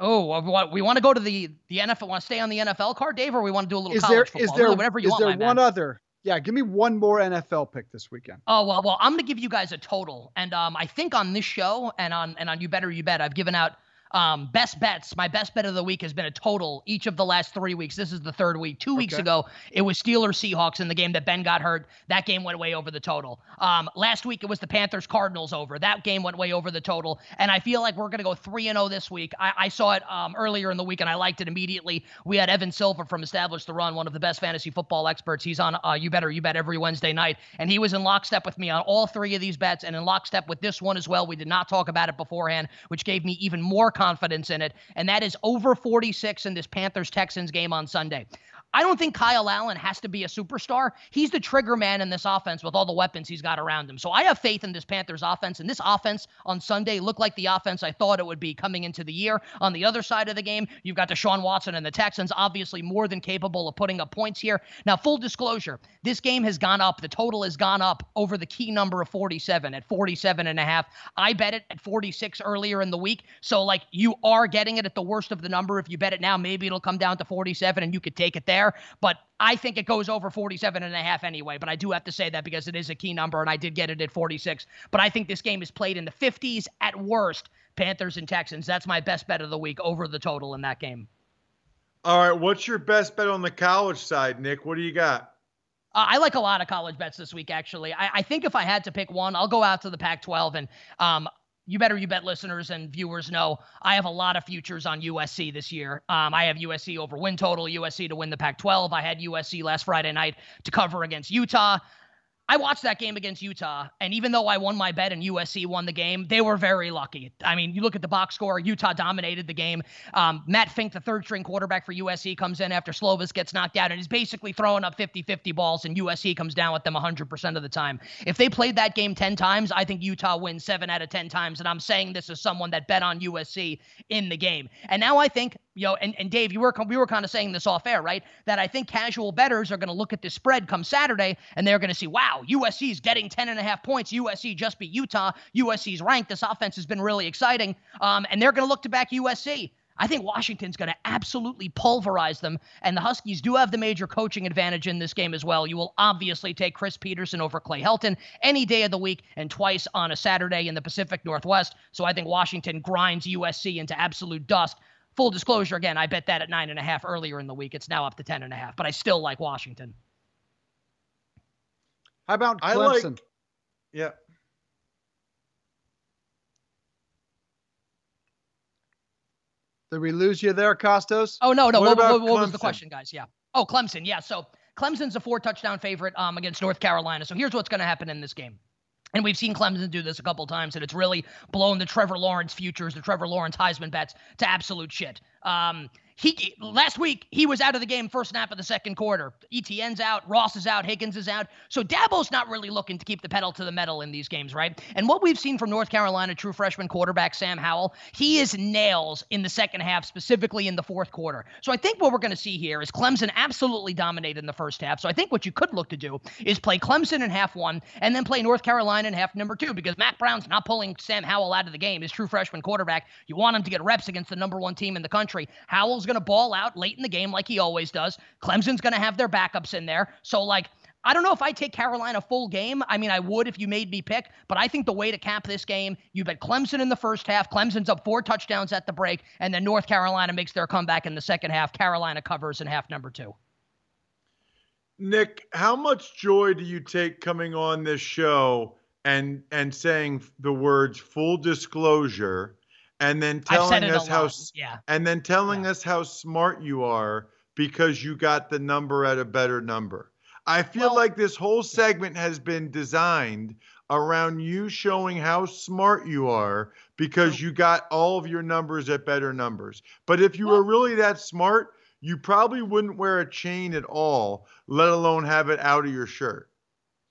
Oh, we want to go to the, the N F L. Want to stay on the N F L card, Dave, or we want to do a little is college there, football? Is there, whatever you is want, there one man. Other? Yeah, give me one more N F L pick this weekend. Oh, well, well, I'm going to give you guys a total. And um, I think on this show and on and on You Better You Bet, I've given out Um, best bets. My best bet of the week has been a total each of the last three weeks. This is the third week. Two okay. weeks ago, it was Steelers Seahawks in the game that Ben got hurt. That game went way over the total. Um, last week, it was the Panthers Cardinals over. That game went way over the total. And I feel like we're going to go three and oh this week. I, I saw it um, earlier in the week, and I liked it immediately. We had Evan Silver from Establish the Run, one of the best fantasy football experts. He's on uh, You Better You Bet every Wednesday night. And he was in lockstep with me on all three of these bets and in lockstep with this one as well. We did not talk about it beforehand, which gave me even more confidence. confidence in it, and that is over forty-six in this Panthers-Texans game on Sunday. I don't think Kyle Allen has to be a superstar. He's the trigger man in this offense with all the weapons he's got around him. So I have faith in this Panthers offense, and this offense on Sunday looked like the offense I thought it would be coming into the year. On the other side of the game, you've got Deshaun Watson and the Texans, obviously more than capable of putting up points here. Now, full disclosure, this game has gone up. The total has gone up over the key number of forty-seven at forty-seven and a half. I bet it at forty-six earlier in the week. So, like, you are getting it at the worst of the number. If you bet it now, maybe it'll come down to forty-seven and you could take it there. But I think it goes over forty-seven and a half anyway, but I do have to say that because it is a key number, and I did get it at forty-six. But I think this game is played in the fifties at worst, Panthers and Texans. That's my best bet of the week, over the total in that game. All right, what's your best bet on the college side, Nick? What do you got? Uh, I like a lot of college bets this week, actually. I, I think if I had to pick one, I'll go out to the Pac twelve and – um. You Better You Bet listeners and viewers know I have a lot of futures on U S C this year. Um, I have U S C over win total, U S C to win the Pac twelve. I had U S C last Friday night to cover against Utah. I watched that game against Utah, and even though I won my bet and U S C won the game, they were very lucky. I mean, you look at the box score, Utah dominated the game. Um, Matt Fink, the third-string quarterback for U S C, comes in after Slovis gets knocked out, and he's basically throwing up fifty-fifty balls, and U S C comes down with them one hundred percent of the time. If they played that game ten times, I think Utah wins seven out of ten times, and I'm saying this as someone that bet on U S C in the game. And now I think, you know, and, and Dave, you were we were kind of saying this off air, right, that I think casual bettors are going to look at this spread come Saturday, and they're going to see, wow, U S C's getting ten and a half points. U S C just beat Utah. U S C's ranked. This offense has been really exciting. Um, and they're going to look to back U S C. I think Washington's going to absolutely pulverize them, and the Huskies do have the major coaching advantage in this game as well. You will obviously take Chris Peterson over Clay Helton any day of the week and twice on a Saturday in the Pacific Northwest. So I think Washington grinds U S C into absolute dust. Full disclosure, again, I bet that at nine and a half earlier in the week. It's now up to ten and a half, but I still like Washington. How about Clemson? I like, yeah. Did we lose you there, Kostos? Oh, no, no. What, what, what, what was the question, guys? Yeah. Oh, Clemson. Yeah. So Clemson's a four-touchdown favorite um, against North Carolina. So here's what's going to happen in this game. And we've seen Clemson do this a couple times, and it's really blown the Trevor Lawrence futures, the Trevor Lawrence Heisman bets to absolute shit. Um, He last week, he was out of the game first snap of the second quarter. E T N's out, Ross is out, Higgins is out. So Dabo's not really looking to keep the pedal to the metal in these games, right? And what we've seen from North Carolina true freshman quarterback Sam Howell, he is nails in the second half, specifically in the fourth quarter. So I think what we're going to see here is Clemson absolutely dominate in the first half. So I think what you could look to do is play Clemson in half one and then play North Carolina in half number two, because Mac Brown's not pulling Sam Howell out of the game, his true freshman quarterback. You want him to get reps against the number one team in the country. Howell's going to ball out late in the game like he always does. Clemson's going to have their backups in there. So, like, I don't know if I take Carolina full game. I mean, I would if you made me pick, but I think the way to cap this game, you bet Clemson in the first half. Clemson's up four touchdowns at the break, and then North Carolina makes their comeback in the second half. Carolina covers in half number two. Nick, how much joy do you take coming on this show and and saying the words full disclosure and then telling us how yeah. and then telling yeah. us how smart you are because you got the number at a better number? I feel well, like this whole segment has been designed around you showing how smart you are because you got all of your numbers at better numbers. But if you well, were really that smart, you probably wouldn't wear a chain at all, let alone have it out of your shirt.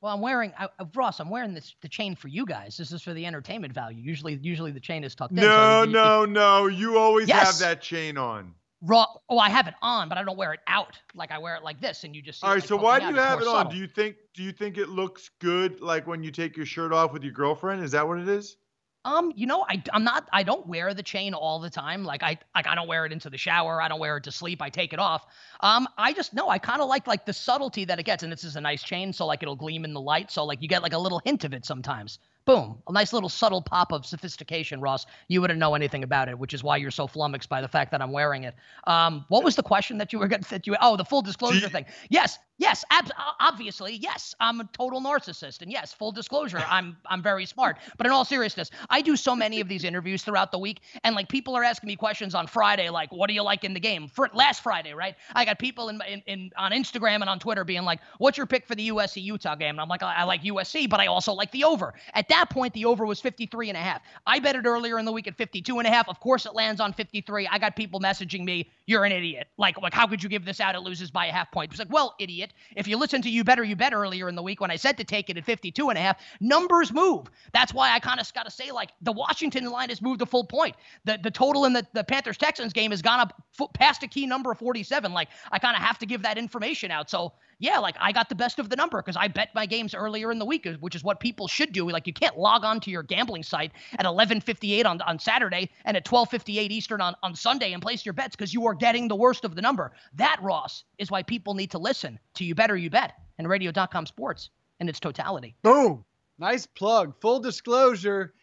Well, I'm wearing I, Ross. I'm wearing this the chain for you guys. This is for the entertainment value. Usually, usually the chain is tucked in. No, so you, no, you, no. You always yes. have that chain on. Raw. Oh, I have it on, but I don't wear it out. Like I wear it like this, and you just. See All right. It, like, so why do you have it on? Subtle. Do you think? Do you think it looks good? Like when you take your shirt off with your girlfriend? Is that what it is? Um, you know, I, I'm not, I don't wear the chain all the time. Like I, like I don't wear it into the shower. I don't wear it to sleep. I take it off. Um, I just know I kind of like, like the subtlety that it gets. And this is a nice chain. So like it'll gleam in the light. So like you get like a little hint of it sometimes. Boom. A nice little subtle pop of sophistication, Ross. You wouldn't know anything about it, which is why you're so flummoxed by the fact that I'm wearing it. Um, what was the question that you were going to that you? Oh, the full disclosure thing. Yes. Yes. Ab- obviously. Yes. I'm a total narcissist. And yes, full disclosure. I'm I'm very smart. But in all seriousness, I do so many of these interviews throughout the week. And like people are asking me questions on Friday, like, what do you like in the game? For last Friday, right? I got people in, in, in on Instagram and on Twitter being like, what's your pick for the U S C Utah game? And I'm like, I, I like U S C, but I also like the over. At that point, the over was fifty-three and a half. I bet it earlier in the week at fifty-two and a half. Of course, it lands on fifty-three. I got people messaging me, you're an idiot. Like, like how could you give this out? It loses by a half point. It's like, well, idiot, if you listen to You Better, You Bet earlier in the week when I said to take it at fifty-two and a half, numbers move. That's why I kind of got to say, like, the Washington line has moved a full point. The the total in the, the Panthers-Texans game has gone up f- past a key number of forty-seven. Like, I kind of have to give that information out. So, yeah, like I got the best of the number because I bet my games earlier in the week, which is what people should do. Like you can't log on to your gambling site at eleven fifty-eight on, on Saturday and at twelve fifty-eight Eastern on, on Sunday and place your bets because you are getting the worst of the number. That, Ross, is why people need to listen to You Better, You Bet and radio dot com sports in its totality. Boom. Nice plug. Full disclosure,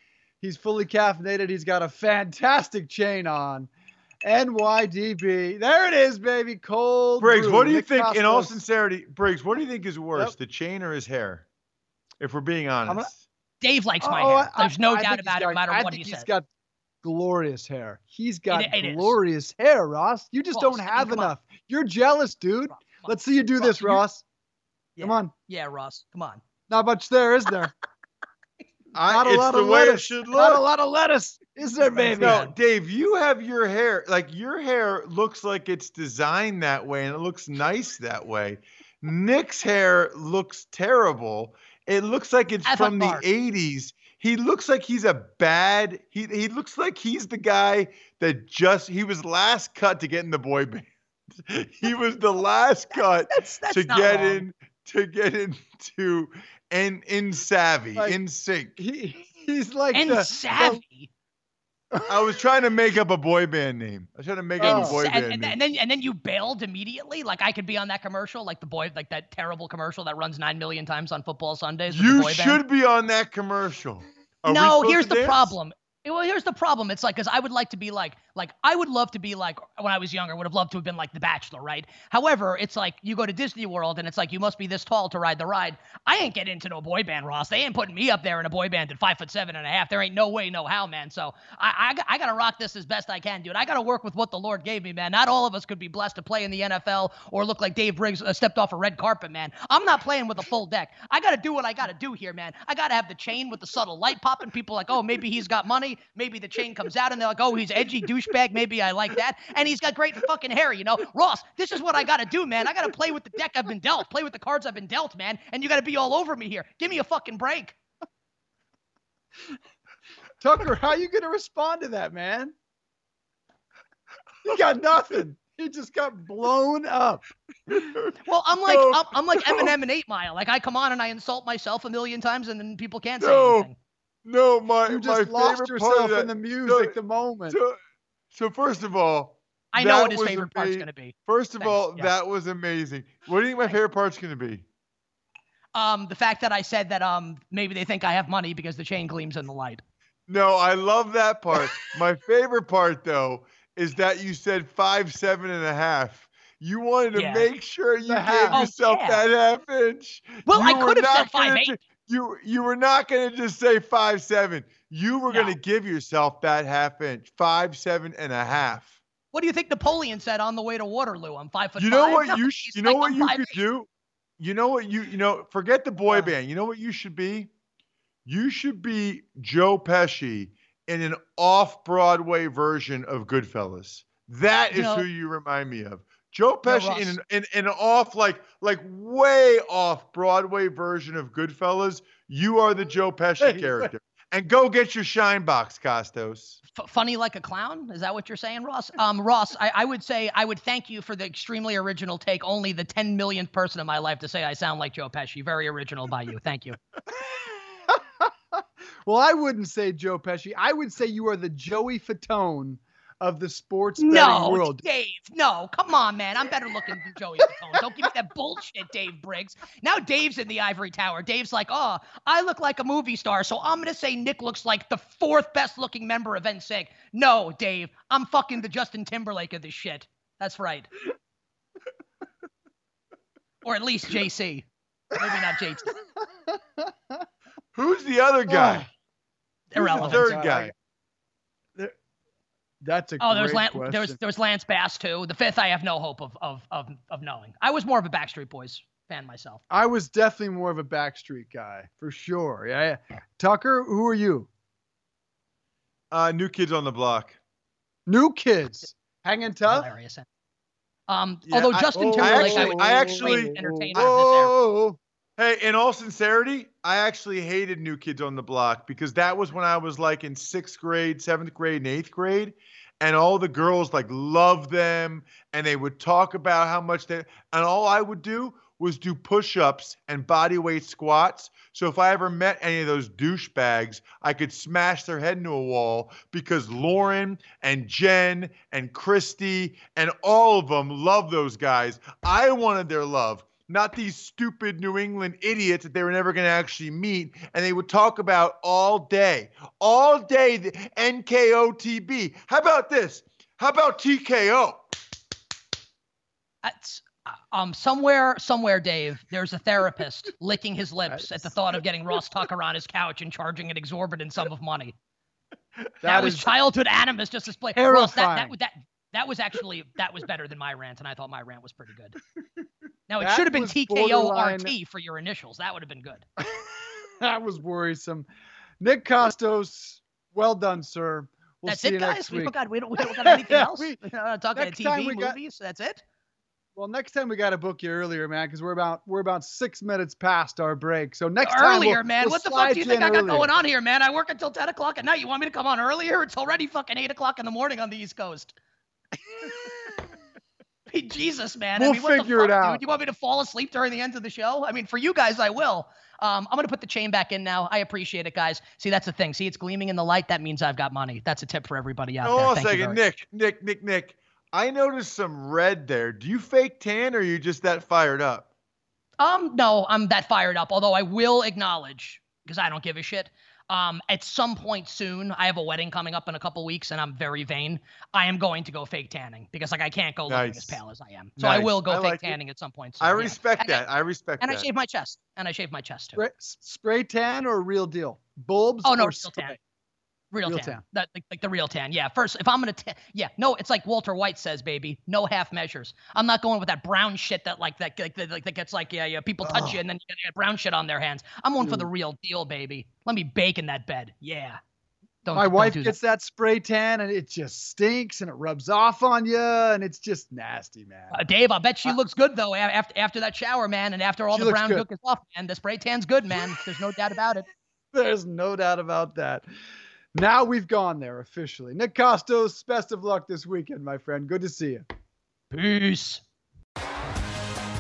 he's fully caffeinated. He's got a fantastic chain on. N Y D B. There it is, baby. Cold Briggs, brew. What do you Nick think, Kostos. In all sincerity, Briggs, what do you think is worse, yep. the chain or his hair? If we're being honest. Not, Dave likes oh, my hair. I, There's no I doubt about got, it, no matter I what he says. I think he's got glorious hair. He's got it, it glorious is. hair, Ross. You just Ross, don't have I mean, enough. On. You're jealous, dude. Ross, Let's see you do Ross, this, Ross. Yeah, come on. Yeah, Ross. Come on. Not much there, is there? Not I, a lot of lettuce. Not a lot of lettuce. Is there, baby? No, Dave, you have your hair. Like, your hair looks like it's designed that way, and it looks nice that way. Nick's hair looks terrible. It looks like it's That's from the eighties. He looks like he's a bad – he he looks like he's the guy that just – he was last cut to get in the boy band. He was the last cut that's, that's to get wrong. in to get into – And in savvy, like, in sync. He, he's like and the, savvy. The, I was trying to make up a boy band name. I was trying to make oh. up a boy and, band and, name. And then and then you bailed immediately. Like I could be on that commercial, like the boy, like that terrible commercial that runs nine million times on football Sundays. With you the boy should band. be on that commercial. Are no, here's the dance? problem. Well, here's the problem. It's like, because I would like to be like, like, I would love to be like, when I was younger, would have loved to have been like The Bachelor, right? However, it's like, you go to Disney World and it's like, you must be this tall to ride the ride. I ain't getting into no boy band, Ross. They ain't putting me up there in a boy band at five foot seven and a half. There ain't no way, no how, man. So I, I, I got to rock this as best I can, dude. I got to work with what the Lord gave me, man. Not all of us could be blessed to play in the N F L or look like Dave Briggs uh, stepped off a red carpet, man. I'm not playing with a full deck. I got to do what I got to do here, man. I got to have the chain with the subtle light popping. People like, oh, maybe he's got money. Maybe the chain comes out and they're like, oh, he's edgy douchebag. Maybe I like that. And he's got great fucking hair, you know. Ross, this is what I got to do, man. I got to play with the deck I've been dealt. Play with the cards I've been dealt, man. And you got to be all over me here. Give me a fucking break. Tucker, how you going to respond to that, man? You got nothing. He just got blown up. Well, I'm like no. I'm, I'm like Eminem and eight mile. Like I come on and I insult myself a million times and then people can't say no. anything. No, my you just my lost favorite yourself part of that, in the music, so, the moment. So, so first of all, I know what his favorite amazing. part's gonna be. First of Thanks. all, yes. that was amazing. What do you think my favorite part's gonna be? um, the fact that I said that um, maybe they think I have money because the chain gleams in the light. No, I love that part. My favorite part, though, is that you said five, seven and a half. You wanted to yeah. make sure you the gave half. yourself oh, yeah. that half inch. Well, you I could have said five, eight. Ju- you, you were not going to just say five, seven. You were no. going to give yourself that half inch, five, seven and a half. What do you think Napoleon said on the way to Waterloo? I'm five foot. You know five. what no, you sh- you know like what you could eight. do. You know what you you know. Forget the boy yeah. band. You know what you should be. You should be Joe Pesci in an off-Broadway version of Goodfellas. That you is know, who you remind me of. Joe Pesci no, in, an, in in an off like like way off Broadway version of Goodfellas. You are the Joe Pesci character. And go get your shine box, Kostos. F- funny like a clown? Is that what you're saying, Ross? Um, Ross, I, I would say I would thank you for the extremely original take. Only the ten millionth person in my life to say I sound like Joe Pesci. Very original by you. Thank you. Well, I wouldn't say Joe Pesci. I would say you are the Joey Fatone of the sports betting no, world. No, Dave. No, come on, man. I'm better looking than Joey Fatone. Don't give me that bullshit, Dave Briggs. Now Dave's in the ivory tower. Dave's like, oh, I look like a movie star, so I'm going to say Nick looks like the fourth best looking member of N Sync. No, Dave. I'm fucking the Justin Timberlake of this shit. That's right. Or at least J C. Maybe not J C. Who's the other guy? Oh. Irrelevant. The third guy. That's a oh, great Lan- question. There was, there was Lance Bass, too. The fifth, I have no hope of, of of of knowing. I was more of a Backstreet Boys fan myself. I was definitely more of a Backstreet guy, for sure. Yeah. Tucker, who are you? Uh, new Kids on the Block. New Kids? Hanging tough? Hilarious. Um, yeah, although I, Justin Timberlake, I, I actually entertained oh, this Hey, in all sincerity, I actually hated New Kids on the Block because that was when I was like in sixth grade, seventh grade, and eighth grade, and all the girls like loved them, and they would talk about how much they. And all I would do was do push-ups and bodyweight squats. So if I ever met any of those douchebags, I could smash their head into a wall because Lauren and Jen and Christy and all of them loved those guys. I wanted their love. Not these stupid New England idiots that they were never going to actually meet, and they would talk about all day. All day, the N K O T B. How about this? How about T K O? That's, um, somewhere, somewhere, Dave, there's a therapist licking his lips at the thought of getting Ross Tucker on his couch and charging an exorbitant sum of money. That, that was childhood animus just displayed. Ross, that, that, that, that was actually, that was better than my rant, and I thought my rant was pretty good. Now, it that should have been T K O R T for your initials. That would have been good. That was worrisome. Nick Kostos, well done, sir. We'll that's see it, you guys. Next we, week. Forgot, we don't, we don't got anything else. we, We're not talking about T V, movies. Got, so that's it. Well, next time we got to book you earlier, man, because we're about we're about six minutes past our break. So next earlier, time, earlier, man. We'll what the fuck do you think I got earlier. going on here, man? I work until ten o'clock at night. You want me to come on earlier? It's already fucking eight o'clock in the morning on the East Coast. Jesus, man. We'll I mean, what figure the fuck, it out. Dude? You want me to fall asleep during the end of the show? I mean, for you guys, I will. Um, I'm going to put the chain back in now. I appreciate it, guys. See, that's the thing. See, it's gleaming in the light. That means I've got money. That's a tip for everybody out oh, there. Thank a second. You Nick, Nick, Nick, Nick. I noticed some red there. Do you fake tan or are you just that fired up? Um, no, I'm that fired up. Although I will acknowledge, because I don't give a shit. Um, at some point soon, I have a wedding coming up in a couple weeks, and I'm very vain. I am going to go fake tanning because, like, I can't go nice. looking as pale as I am. So nice. I will go I fake like tanning it. at some point soon. I respect yeah. that. I, I respect and that. And I shave my chest. And I shave my chest, too. Spray, spray tan or real deal? Bulbs oh, no, or spray? Tan. Real, real tan. tan. That, like, like the real tan. Yeah, first, if I'm going to – yeah, no, it's like Walter White says, baby, no half measures. I'm not going with that brown shit that, like, that, like, that, like, that gets, like, yeah, yeah, people touch oh. you and then you get brown shit on their hands. I'm going Dude. for the real deal, baby. Let me bake in that bed. Yeah. Don't, My don't wife do gets that. that spray tan, and it just stinks, and it rubs off on you, and it's just nasty, man. Uh, Dave, I bet she uh, looks good, though, after after that shower, man, and after all the brown gook is off, man. The spray tan's good, man. There's no doubt about it. There's no doubt about that. Now we've gone there officially. Nick Kostos, best of luck this weekend, my friend. Good to see you. Peace.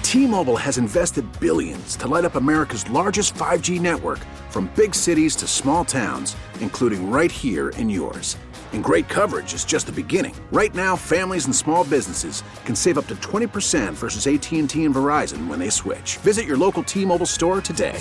T-Mobile has invested billions to light up America's largest five G network from big cities to small towns, including right here in yours. And great coverage is just the beginning. Right now, families and small businesses can save up to twenty percent versus A T and T and Verizon when they switch. Visit your local T-Mobile store today.